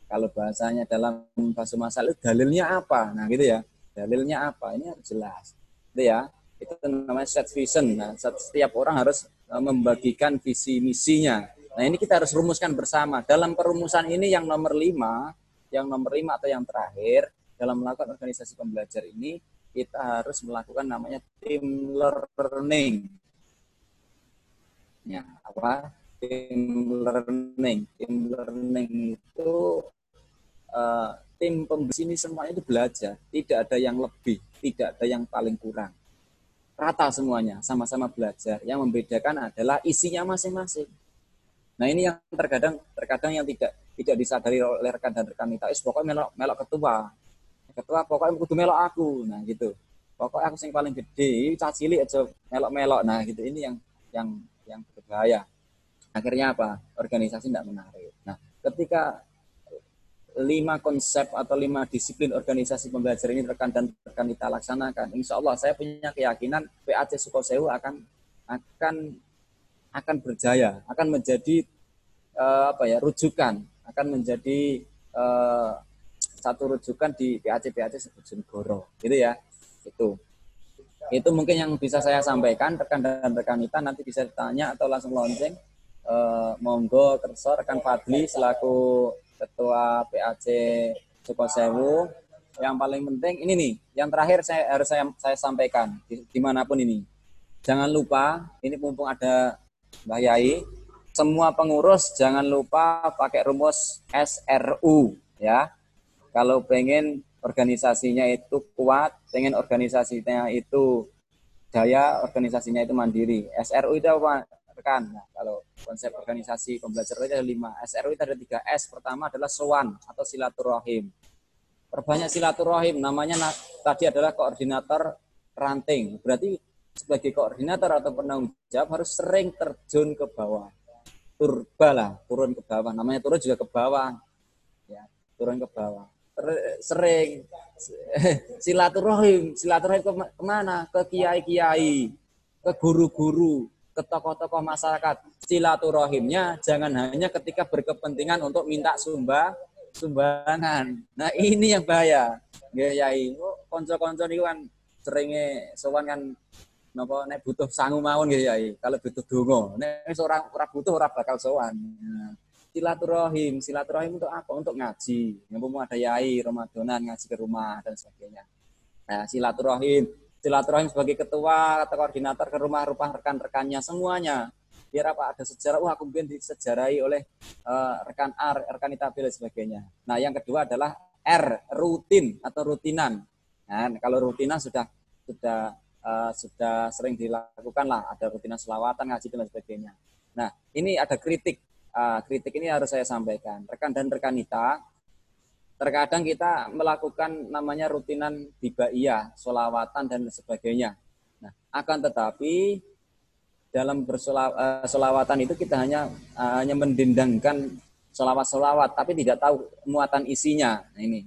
Kalau bahasanya dalam bahasa masalah, dalilnya apa? Nah, gitu ya. Dalilnya apa? Ini harus jelas. Gitu ya. Itu namanya set vision. Nah, setiap orang harus membagikan visi misinya. Nah, ini kita harus rumuskan bersama. Dalam perumusan ini yang nomor lima, yang nomor lima atau yang terakhir, dalam melakukan organisasi pembelajar ini, kita harus melakukan namanya team learning. Ya, apa? Team learning. Team learning itu uh, tim pembelajar ini semuanya itu belajar. Tidak ada yang lebih, tidak ada yang paling kurang. Rata semuanya, sama-sama belajar. Yang membedakan adalah isinya masing-masing. Nah, ini yang terkadang terkadang yang tidak tidak disadari oleh rekan dan rekan kita. Pokoknya melok melok ketua. Ketua pokoknya kudu melok aku, nah gitu. Pokoknya aku yang paling gede, cah cilik aja melok-melok, nah gitu. Ini yang yang yang berbahaya. Akhirnya apa? Organisasi tidak menarik. Nah, ketika lima konsep atau lima disiplin organisasi pembelajar ini rekan dan rekan kita laksanakan, insya Allah saya punya keyakinan P A C Sukosewu akan akan akan berjaya, akan menjadi uh, apa ya rujukan, akan menjadi uh, satu rujukan di P A C P A C Bojonegoro, gitu ya. Itu, itu mungkin yang bisa saya sampaikan. Rekan dan rekanita nanti bisa ditanya atau langsung lonceng. E, monggo kerso rekan Fadli selaku ketua P A C Sukosewu. Yang paling penting ini nih, yang terakhir saya harus saya, saya sampaikan di, dimanapun ini. Jangan lupa, ini mumpung ada Mbak Yai, semua pengurus jangan lupa pakai rumus S R U, ya. Kalau pengen organisasinya itu kuat, pengen organisasinya itu daya, organisasinya itu mandiri. S R U itu apa, rekan? Nah, kalau konsep organisasi pembelajar itu ada lima. S R U itu ada tiga S. Pertama adalah sowan atau silaturahim. Perbanyak silaturahim. Namanya tadi adalah koordinator ranting. Berarti sebagai koordinator atau penanggung jawab harus sering terjun ke bawah. Turba lah, turun ke bawah. Namanya turun juga ke bawah. Ya, turun ke bawah. Sering silaturahim, silaturahim ke kemana? Ke kiai-kiai, ke guru-guru, ke tokoh-tokoh masyarakat. Silaturahimnya jangan hanya ketika berkepentingan untuk minta sumba, sumbangan. Nah, ini yang bahaya. Kiai, konco-konco niku kan seringe sowan kan napa nek butuh sangu mawon kiai. Kalau butuh donga, nek wis ora ora butuh ora bakal sowan. Silaturahim, silaturahim untuk apa? Untuk ngaji. Yang mau ada yai, Ramadanan, ngaji ke rumah dan sebagainya. Nah, silaturahim, silaturahim sebagai ketua atau koordinator ke rumah-rumah rekan-rekannya semuanya. Biar apa? Ada sejarah. Wah, aku mungkin disejarai oleh uh, rekan R, rekan Itabel dan sebagainya. Nah, yang kedua adalah R, rutin atau rutinan. Nah, kalau rutinan sudah sudah uh, sudah sering dilakukan lah. Ada rutinan selawatan, ngaji dan sebagainya. Nah, ini ada kritik. Uh, kritik ini harus saya sampaikan. Rekan dan rekanita, terkadang kita melakukan namanya rutinan hibaiyah, sholawatan dan sebagainya. Nah, akan tetapi dalam bersolawatan uh, itu kita hanya uh, hanya mendendangkan sholawat-sholawat, tapi tidak tahu muatan isinya. Nah, ini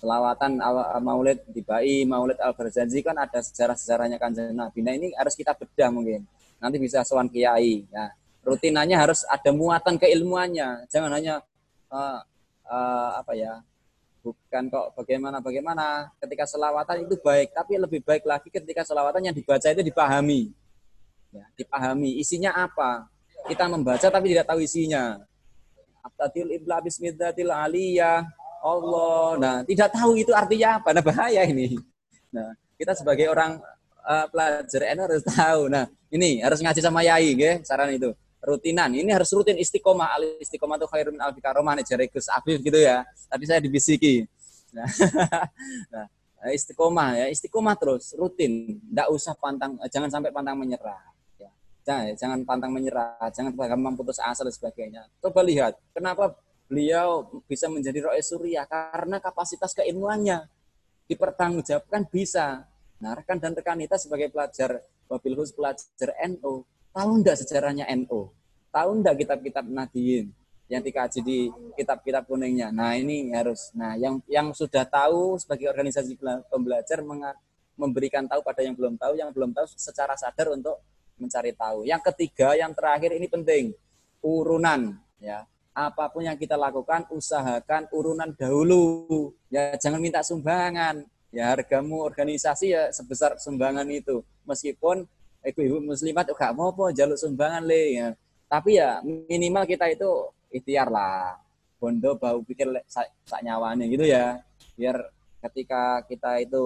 sholawatan maulid hibai, maulid al-barzanji kan ada sejarah-sejarahnya Kanjeng Nabi. Nah, ini harus kita bedah mungkin. Nanti bisa sowan kiai. Nah, rutinannya harus ada muatan keilmuannya, jangan hanya uh, uh, apa ya, bukan kok bagaimana bagaimana. Ketika selawatan itu baik, tapi lebih baik lagi ketika selawatan yang dibaca itu dipahami, ya, dipahami isinya apa, kita membaca tapi tidak tahu isinya. Abtatil ibla bismillatil aliyah. Allah. Nah, tidak tahu itu artinya apa. Nah, bahaya ini. Nah, kita sebagai orang uh, pelajar N harus tahu. Nah, ini harus ngaji sama yai, nggih, saran itu. Rutinan. Ini harus rutin istiqomah. Al istiqomah itu khairun min alfi karomah, jare Gus Afif gitu ya. Tadi saya dibisiki. Nah, nah istiqomah ya, istiqomah terus, rutin. Enggak usah pantang, jangan sampai pantang menyerah ya. Jangan, jangan pantang menyerah, jangan gampang putus asa dan sebagainya. Coba lihat, kenapa beliau bisa menjadi Rois Suriah? Karena kapasitas keilmuannya dipertanggungjawabkan bisa. Nah, rekan dan rekanita sebagai pelajar Wabil Hus, pelajar N U, tahu enggak sejarahnya N U? Tahu enggak kitab-kitab Nadiyin yang dikaji di kitab-kitab kuningnya? Nah, ini harus. Nah, yang yang sudah tahu sebagai organisasi pembelajar memberikan tahu pada yang belum tahu, yang belum tahu secara sadar untuk mencari tahu. Yang ketiga, yang terakhir ini penting, urunan ya. Apapun yang kita lakukan, usahakan urunan dahulu. Ya, jangan minta sumbangan. Ya, hargamu organisasi ya sebesar sumbangan itu. Meskipun ibu-ibu muslimat enggak mau apa jaluk sumbangan le ya. Tapi ya minimal kita itu ikhtiar lah. Bondo bau pikir sak nyawane gitu ya. Biar ketika kita itu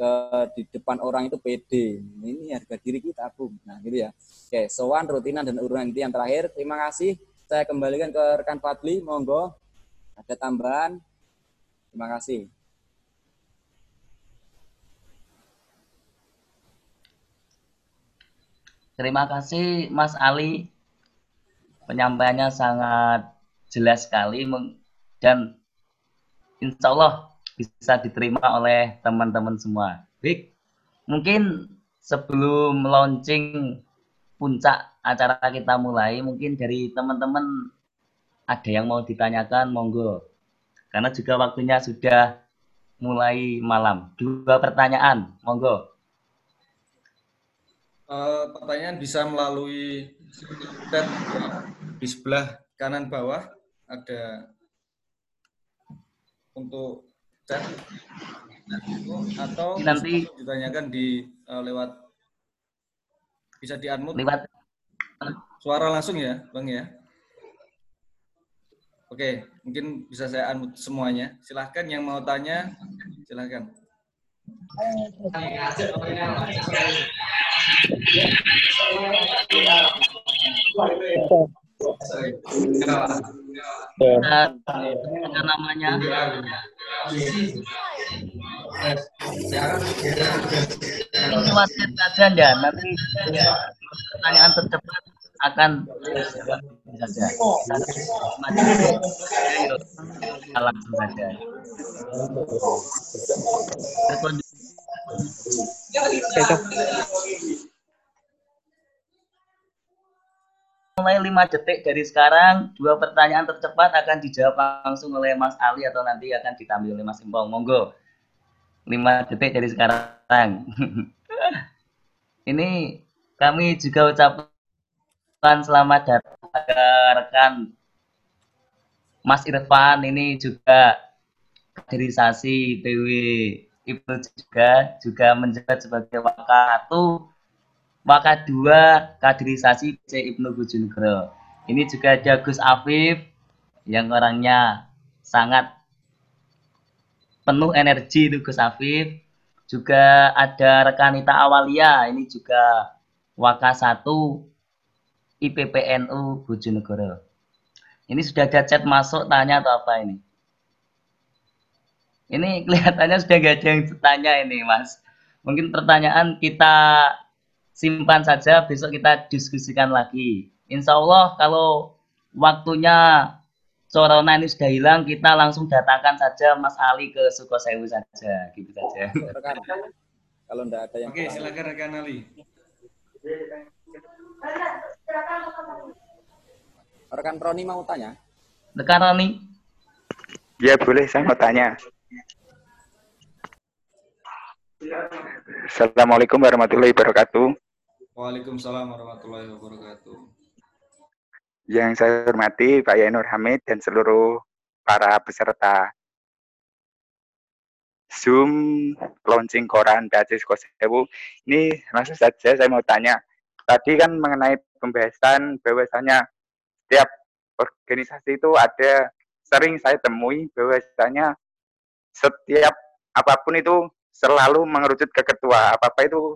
eh, di depan orang itu pede. Ini harga diri kita, Bung. Nah, gitu ya. Oke, sowan, rutinan dan urunan itu yang terakhir. Terima kasih. Saya kembalikan ke rekan Fadli, monggo. Ada tambahan? Terima kasih. Terima kasih Mas Ali, penyampaiannya sangat jelas sekali dan insya Allah bisa diterima oleh teman-teman semua. Baik, mungkin sebelum launching puncak acara kita mulai, mungkin dari teman-teman ada yang mau ditanyakan, monggo. Karena juga waktunya sudah mulai malam. Dua pertanyaan, monggo. Uh, pertanyaan bisa melalui chat di sebelah kanan bawah ada untuk chat atau nanti ditanyakan di uh, lewat bisa di-unmute lewat suara langsung ya Bang ya. Oke, mungkin bisa saya unmute semuanya. Silahkan yang mau tanya, silahkan. Apa namanya? Itu wasiat saja ya, nanti pertanyaan terdepan akan saja. Langsung saja. Mulai lima detik dari sekarang, dua pertanyaan tercepat akan dijawab langsung oleh Mas Ali atau nanti akan ditampil oleh Mas Impong. Monggo, lima detik dari sekarang. Ini kami juga ucapkan selamat datang kepada rekan Mas Irfan, ini juga kaderisasi P W Ibu juga juga menjabat sebagai Wakatu, Wakad dua kaderisasi C Ibnu Bojonegoro. Ini juga ada Gus Afif yang orangnya sangat penuh energi itu Gus Afif. Juga ada Rekanita Awalia, ini juga Wakad satu I P P N U Bojonegoro. Ini sudah ada chat masuk tanya atau apa ini? Ini kelihatannya sudah gak ada yang bertanya ini, Mas. Mungkin pertanyaan kita simpan saja, besok kita diskusikan lagi. Insya Allah kalau waktunya corona ini sudah hilang, kita langsung datangkan saja Mas Ali ke Sukosewu saja, gitu saja. Rekan, kalau enggak ada yang oke, bertanya. Silakan rekan Ali. Rekan Roni mau tanya? Rekan Roni? Ya boleh, saya mau tanya. Assalamualaikum warahmatullahi wabarakatuh. Waalaikumsalam warahmatullahi wabarakatuh. Yang saya hormati Pak Yainur Hamid dan seluruh para peserta Zoom launching koran P A C Sukosewu. Ini langsung saja saya mau tanya. Tadi kan mengenai pembahasan bahwasanya setiap organisasi itu ada, sering saya temui bahwasanya setiap apapun itu selalu mengerucut ke ketua, apa-apa itu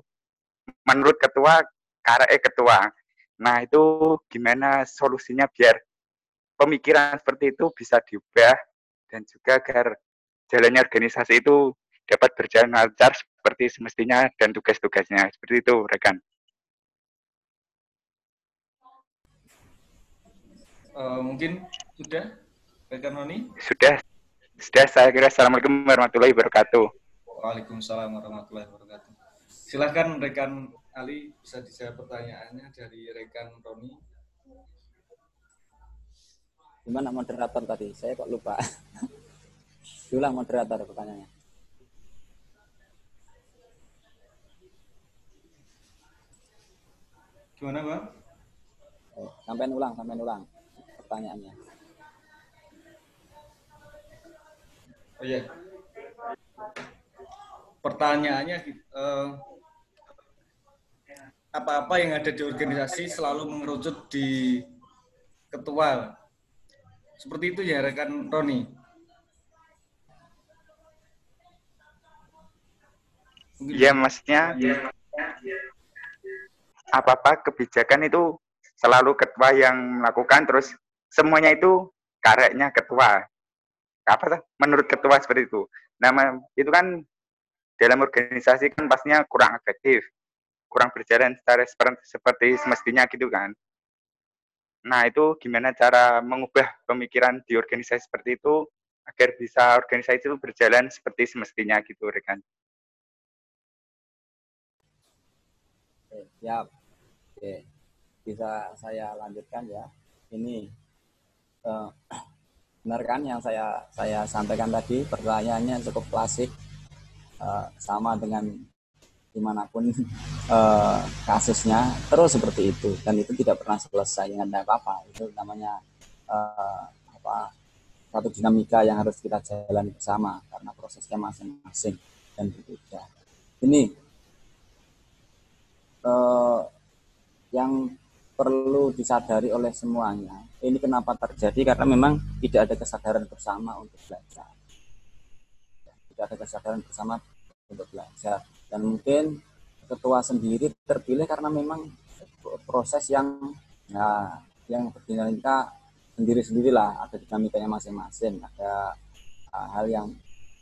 menurut ketua, karena eh ketua. Nah, itu gimana solusinya biar pemikiran seperti itu bisa diubah dan juga agar jalannya organisasi itu dapat berjalan lancar seperti semestinya dan tugas-tugasnya. Seperti itu, rekan. Uh, mungkin sudah, rekan Noni? Sudah. Sudah, saya kira. Assalamualaikum warahmatullahi wabarakatuh. Waalaikumsalam warahmatullahi wabarakatuh. Silahkan rekan Ali bisa dijawab pertanyaannya dari rekan Roni. Gimana moderator tadi? Saya kok lupa. Diulang moderator pertanyaannya. Gimana, Bang? Oh, sampean ulang, sampean ulang pertanyaannya. Oh iya. Yeah. Pertanyaannya eh, apa-apa yang ada di organisasi selalu mengerucut di ketua. Seperti itu ya rekan Roni. Iya, maksudnya ya, apa-apa kebijakan itu selalu ketua yang melakukan, terus semuanya itu karetnya ketua. Apa menurut ketua seperti itu. Nah, itu kan dalam organisasi kan pastinya kurang efektif, kurang berjalan secara seperti semestinya gitu kan. Nah, itu gimana cara mengubah pemikiran di organisasi seperti itu agar bisa organisasi itu berjalan seperti semestinya gitu, rekan. Oke, siap. Oke. Bisa saya lanjutkan ya. Ini uh, benar kan yang saya saya sampaikan tadi, pertanyaannya cukup klasik, uh, sama dengan dimanapun uh, kasusnya terus seperti itu, dan itu tidak pernah selesai, nggak ada apa-apa. Itu namanya uh, apa satu dinamika yang harus kita jalani bersama karena prosesnya masing-masing dan berbeda. Ini uh, yang perlu disadari oleh semuanya. Ini kenapa terjadi? Karena memang tidak ada kesadaran bersama untuk belajar. Tidak ada kesadaran bersama untuk belajar. Dan mungkin ketua sendiri terpilih karena memang proses yang ya, yang berdinamika sendiri-sendirilah. Ada dinamikanya masing-masing. Ada hal yang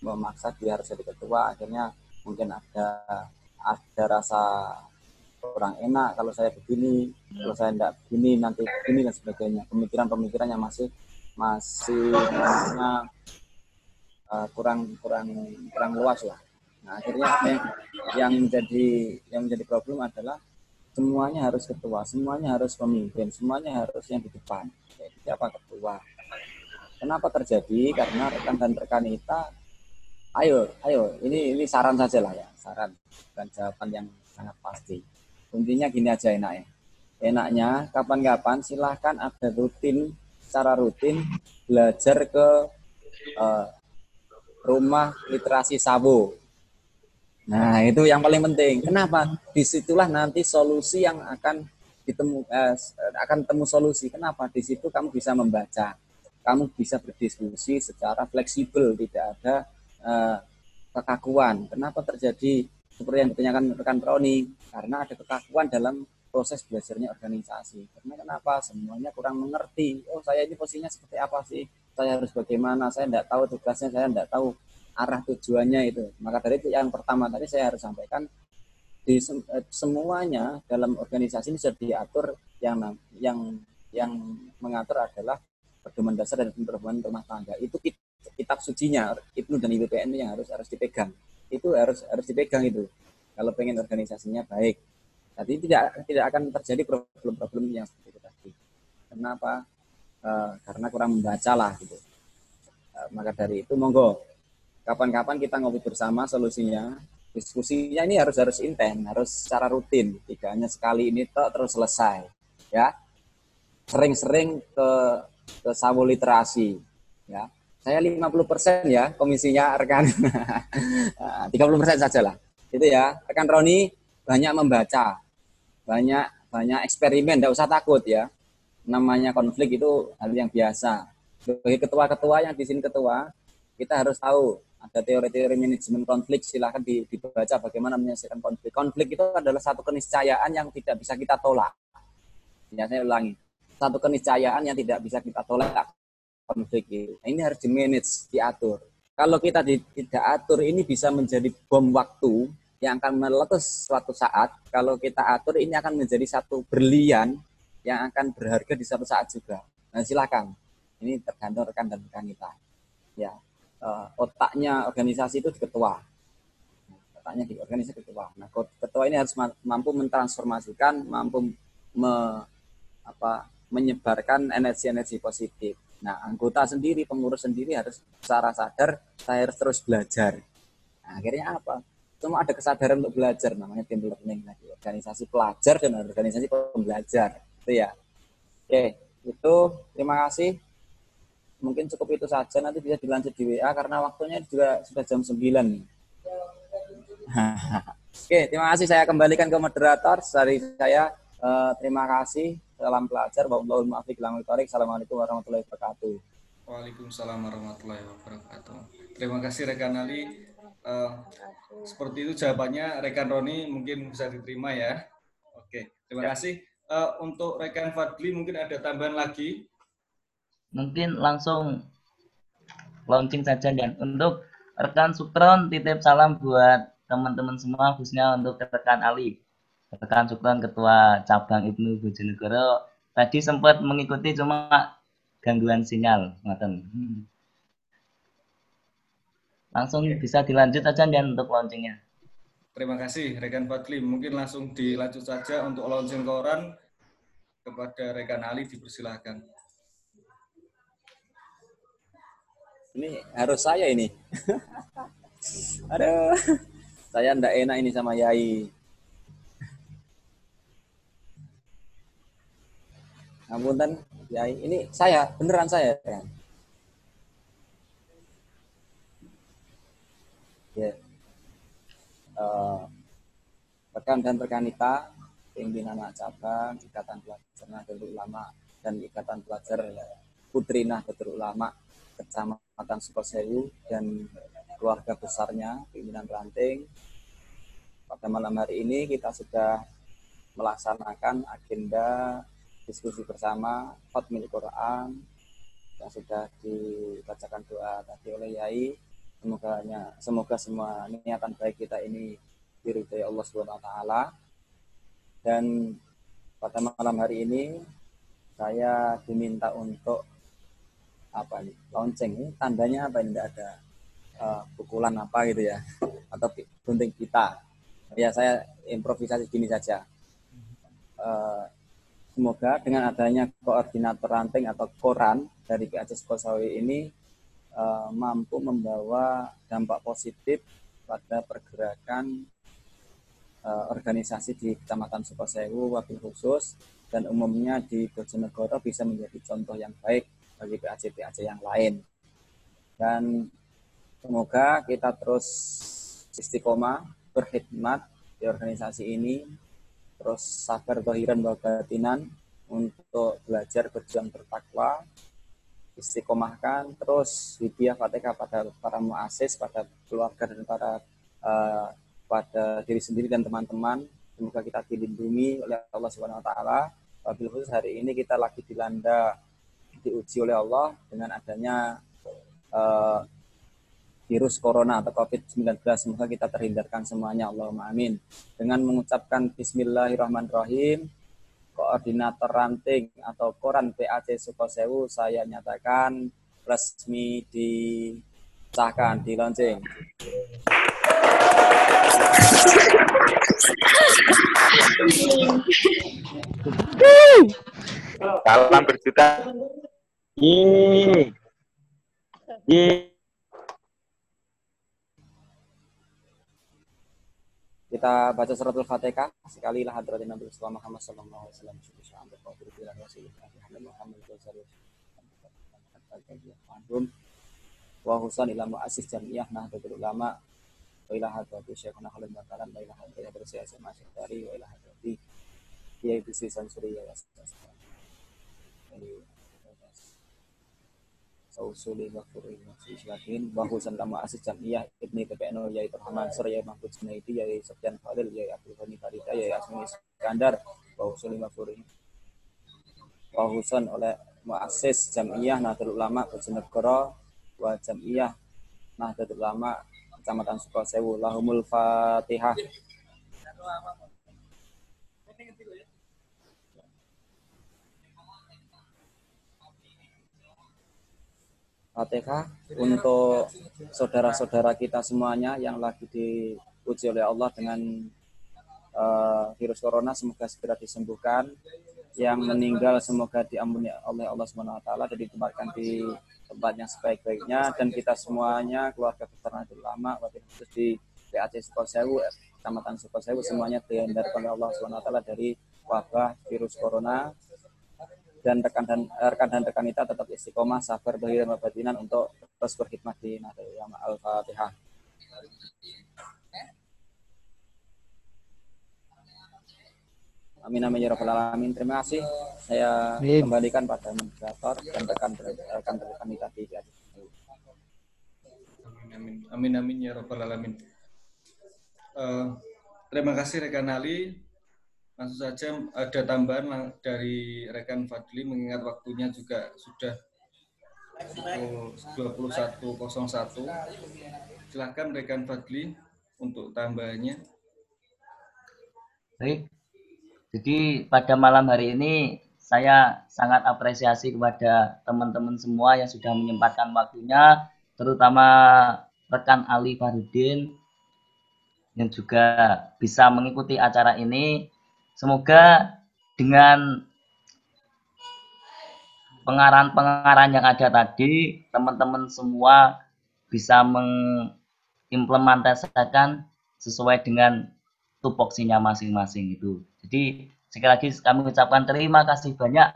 memaksa dia harus jadi ketua. Akhirnya mungkin ada ada rasa kurang enak, kalau saya begini, kalau saya tidak begini, nanti begini dan sebagainya. Pemikiran-pemikiran yang masih masih namanya, uh, kurang kurang kurang luas lah. Nah, akhirnya yang, yang menjadi yang menjadi problem adalah semuanya harus ketua, semuanya harus pemimpin, semuanya harus yang di depan. Siapa ketua? Kenapa terjadi? Karena rekan dan rekan kita, ayo, ayo, ini ini saran saja lah ya, saran dan jawaban yang sangat pasti. Intinya gini aja enaknya. Enaknya kapan-kapan silahkan ada rutin, secara rutin belajar ke uh, rumah literasi Sawo. Nah, itu yang paling penting. Kenapa? Disitulah nanti solusi yang akan ditemu, eh, akan temu solusi. Kenapa? Di situ kamu bisa membaca, kamu bisa berdiskusi secara fleksibel, tidak ada uh, kekakuan. Kenapa terjadi? Seperti yang ditanyakan rekan Roni, karena ada kekakuan dalam proses belajarnya organisasi. Karena kenapa? Semuanya kurang mengerti. Oh, saya ini posisinya seperti apa sih? Saya harus bagaimana? Saya tidak tahu tugasnya, saya tidak tahu arah tujuannya itu. Maka dari itu yang pertama tadi saya harus sampaikan, di semuanya dalam organisasi ini sudah diatur, yang yang yang mengatur adalah pedoman dasar dan pedoman rumah tangga. Itu kitab sucinya Ibnu dan I B P N yang harus harus dipegang. Itu harus harus dipegang itu kalau pengen organisasinya baik. Tapi tidak tidak akan terjadi problem-problem yang seperti itu tadi. Kenapa? E, karena kurang membaca lah gitu. E, maka dari itu monggo kapan-kapan kita ngopi bersama solusinya, diskusinya ini harus harus intens, harus secara rutin, tidak hanya sekali ini toh terus selesai ya. Sering-sering ke ke Sawo literasi ya. Saya lima puluh persen ya komisinya rekan, tiga puluh persen sajalah. Itu ya, rekan Roni banyak membaca, banyak banyak eksperimen, tidak usah takut ya. Namanya konflik itu hal yang biasa. Bagi ketua-ketua yang di sini ketua, kita harus tahu ada teori-teori manajemen konflik, silahkan dibaca bagaimana menyelesaikan konflik. Konflik itu adalah satu keniscayaan yang tidak bisa kita tolak. Ya, saya ulangi, satu keniscayaan yang tidak bisa kita tolak, konflik itu. Ini harus di-manage, diatur. Kalau kita di, tidak atur, ini bisa menjadi bom waktu yang akan meletus suatu saat. Kalau kita atur, ini akan menjadi satu berlian yang akan berharga di suatu saat juga. Nah, silakan. Ini tergantung rekan dan rekan kita. Ya, uh, otaknya organisasi itu di ketua. Otaknya di organisasi ketua. Nah, ketua ini harus mampu mentransformasikan, mampu me, apa, menyebarkan energi-energi positif. Nah, anggota sendiri, pengurus sendiri harus secara sadar, saya harus terus belajar. Nah, akhirnya apa? Cuma ada kesadaran untuk belajar, namanya team learning lagi. Organisasi pelajar dan organisasi pembelajar. Itu ya. Oke, itu terima kasih. Mungkin cukup itu saja, nanti bisa dilanjut di W A karena waktunya juga sudah jam sembilan nih. Oke, terima kasih, saya kembalikan ke moderator. Dari saya eh, terima kasih. Salam pelajar, wallahul muwaffiq ila aqwamit thoriq. Assalamualaikum warahmatullahi wabarakatuh. Waalaikumsalam warahmatullahi wabarakatuh. Terima kasih rekan Ali. Eh, seperti itu jawabannya rekan Roni, mungkin bisa diterima ya. Oke, terima ya. kasih. Uh, untuk rekan Fadli mungkin ada tambahan lagi. Mungkin langsung launching saja dan untuk rekan Sukron titip salam buat teman-teman semua, khususnya untuk rekan Ali. Rekan Sukron ketua cabang Ibnu Bojonegoro tadi sempat mengikuti cuma gangguan sinyal, ngoten. Langsung Oke. bisa dilanjut saja dan untuk launchingnya. Terima kasih rekan Fadli. Mungkin langsung dilanjut saja untuk launching koran kepada rekan Ali, dipersilahkan. Ini harus saya ini. Aduh, saya ndak enak ini sama Yai. Ampunan, Yai. Ini saya, beneran saya. Ya. Yeah. Uh, rekan dan rekanita pimpinan anak cabang Ikatan Pelajar Nahdlatul Ulama dan Ikatan Pelajar Putri Nahdlatul Ulama Kecamatan Sukosewu dan keluarga besarnya pimpinan ranting, pada malam hari ini kita sudah melaksanakan agenda diskusi bersama Khatmil Quran yang sudah dibacakan doa tadi oleh Yai. Semoga, semoga semua niatan baik kita ini diridhai Allah Subhanahu wa taala. Dan pada malam hari ini saya diminta untuk apa ini? Launching. Ini tandanya apa ini? Tidak ada uh, pukulan apa gitu ya atau gunting pita. Ya saya improvisasi gini saja. Uh, semoga dengan adanya koordinator ranting atau koran dari P A C Sukosawi ini mampu membawa dampak positif pada pergerakan uh, organisasi di Kecamatan Sukosewu wabil khusus dan umumnya di Bojonegoro, bisa menjadi contoh yang baik bagi P A C-P A C yang lain. Dan semoga kita terus istiqomah berkhidmat di organisasi ini, terus sabar zahiran wa batinan untuk belajar berjuang bertakwa, istiqomahkan terus hidayah fatihah pada para muassis, pada keluarga dan para uh, pada diri sendiri dan teman-teman. Semoga kita dilindungi oleh Allah Subhanahu wa taala. Wabil khusus hari ini kita lagi dilanda, diuji oleh Allah dengan adanya uh, virus corona atau covid sembilan belas. Semoga kita terhindarkan semuanya, Allahumma amin. Dengan mengucapkan bismillahirrahmanirrahim, koordinator ranting atau koran P A C Sukosewu saya nyatakan resmi disahkan, di launching. Salam berjuta. Ye. Ye. Kita baca suratul Fatihah sekali lah hadratin Nabi Muhammad sallallahu alaihi wasallam. Wa husan ila muassis jamiah Nahdlatul Ulama wa ila hadrati Syekhuna Khalil Makaran wa ila hadrati Syekh Masyidari wa ila hadrati A I B C sensory awareness. Sausuli makfuri masih yakin bahwa selama asisten ia ibni P P N O yai Rahman Surya Mahfud Sunaidi yai Sofyan Khalil yai Abdul Ghani Farida yai Asmi Iskandar bahwa sausuli makfuri wahusan oleh muassis Jamiah Nahdlatul Ulama Bojonegoro wa Jamiah Nahdlatul Ulama Kecamatan Sukosewu. Lahumul Fatihah. Fatihah untuk saudara-saudara kita semuanya yang lagi diuji oleh Allah dengan uh, virus corona, semoga segera disembuhkan. Yang meninggal semoga diampuni oleh Allah subhanahu wa taala dan ditempatkan di tempat yang sebaik-baiknya, dan kita semuanya keluarga besar Nahdlatul Ulama wabil khusus di P A C Sukosewu, Kecamatan Sukosewu, semuanya dihindarkan oleh Allah subhanahu wa taala dari wabah virus corona. Dan rekan dan rekan dan rekan kita tetap istiqomah, sabar bahiran wa batinan untuk terus berkhidmat di Nahdlatul Ulama. Al-Fatihah. Amin amin ya rabbal alamin. Terima kasih. Saya amin. Kembalikan pada moderator dan rekan rekan rekan kita di atas. Amin amin amin amin ya rabbal alamin. Uh, terima kasih rekan Ali. Langsung saja ada tambahan dari rekan Fadli, mengingat waktunya juga sudah dua puluh satu nol satu. Silakan rekan Fadli untuk tambahannya. Baik. Jadi pada malam hari ini saya sangat apresiasi kepada teman-teman semua yang sudah menyempatkan waktunya, terutama rekan Ali Farudin yang juga bisa mengikuti acara ini. Semoga dengan pengarahan-pengarahan yang ada tadi, teman-teman semua bisa mengimplementasikan sesuai dengan tupoksinya masing-masing itu. Jadi sekali lagi kami ucapkan terima kasih banyak,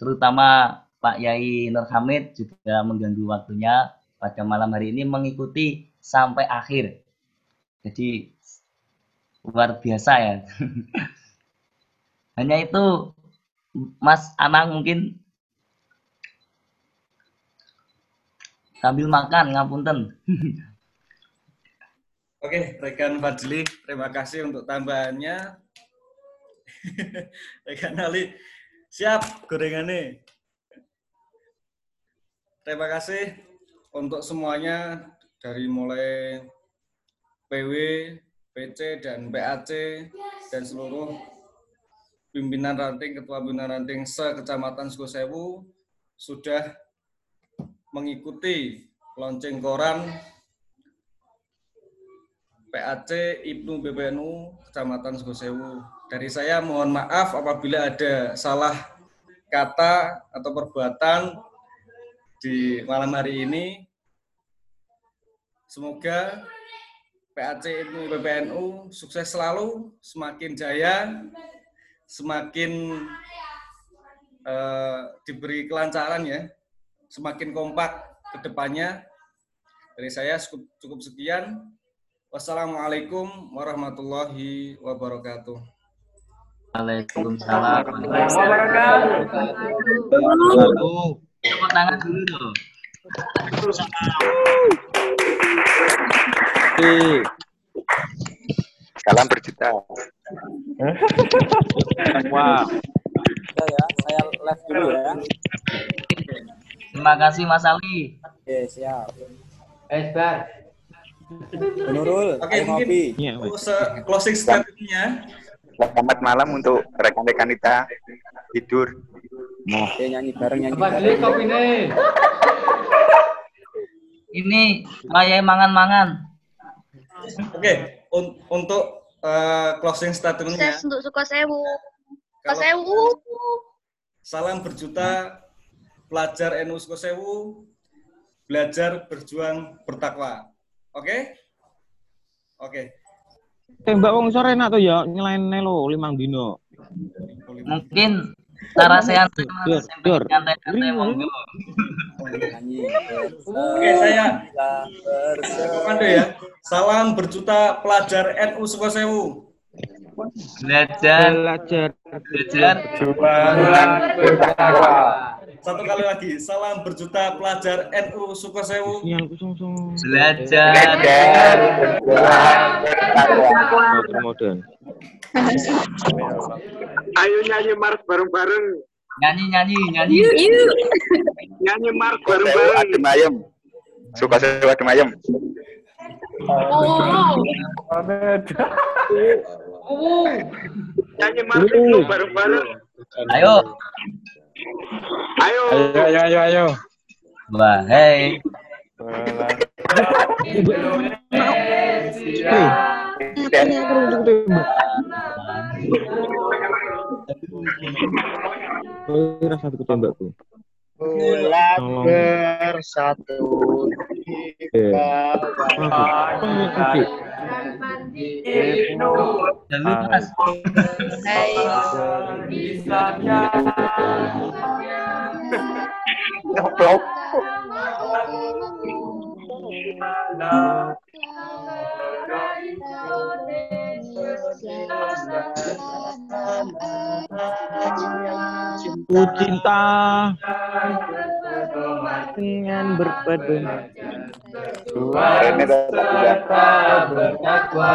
terutama Pak Yai Nur Hamid juga mengganggu waktunya pada malam hari ini mengikuti sampai akhir. Jadi luar biasa ya. Hanya itu, Mas Anang mungkin sambil makan, ngapunten. Oke, rekan Fadli, terima kasih untuk tambahannya. Rekan Ali, siap gorengannya. Terima kasih untuk semuanya dari mulai P W, P C, dan P A C, dan seluruh pimpinan ranting, ketua pimpinan ranting se-Kecamatan Sukosewu sudah mengikuti lonceng koran P A C Ibnu B P N U Kecamatan Sukosewu. Dari saya mohon maaf apabila ada salah kata atau perbuatan di malam hari ini. Semoga P A C Ibnu B P N U sukses selalu, semakin jaya, semakin eh, diberi kelancaran ya, semakin kompak ke depannya. Dari saya cukup, cukup sekian. Wassalamualaikum warahmatullahi wabarakatuh. Waalaikumsalam warahmatullahi wabarakatuh. Tepuk tangan dulu dong. Salam berjuta. Wah. Ya, ya, saya live dulu ya. Terima kasih Mas Ali. Oke, siap. Eh, Bar. Nurul, oke, mungkin closing statement-nya. Selamat malam untuk rekan-rekan kita tidur. Nah, nyanyi bareng nyanyi. Balik kopine. Ini kayak mangan-mangan. Oke. Un untuk uh, closing statementnya. Sukses untuk Sukosewu. Sukosewu. Salam berjuta pelajar N U Sukosewu, belajar, berjuang, bertakwa. Oke? Oke. Tembak wong sore enak tuh ya, nyelainnya lo limang dino. Mungkin cara saya nyantai-nyantai wong dino. Oke, saya komando ya. Salam berjuta pelajar N U Sukosewu. belajar belajar belajar bertakwa. Satu kali lagi, salam berjuta pelajar N U Sukosewu. Belajar belajar bertakwa. Ayo nyanyi mars bareng-bareng. Nyanyi nyanyi nyanyi. Nyanyi mars bareng-bareng. Adem ayem. Sukosewu adem ayem. Oh. Oh. Nyanyi mars bareng-bareng. Ayo. Ayo. Ayo ayo ayo. Wahai. Satu ketembak tuh. Bulan bersatu kita bangkit Indonesia. Hai. Ngobrol. Ku cinta dengan berpedoman serta bertakwa,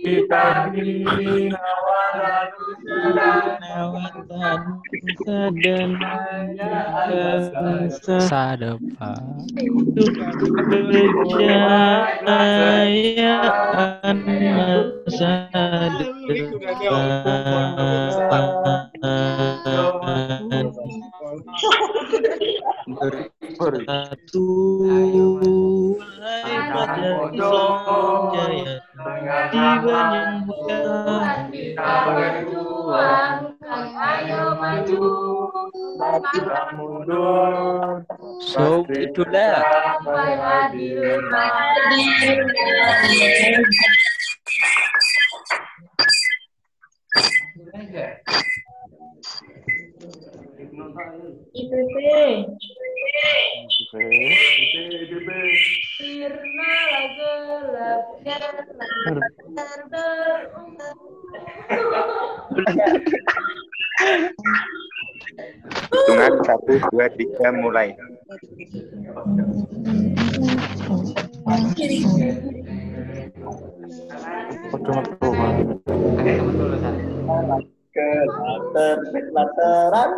kita binawanan sadapa kejayaan masa depan bersatu jaya kita berjuang, ayo maju, kita mundur. So itulah. I P B I P B Sirnalah gelap terberuntung. Hitungan satu dua tiga mulai. Later, lateran.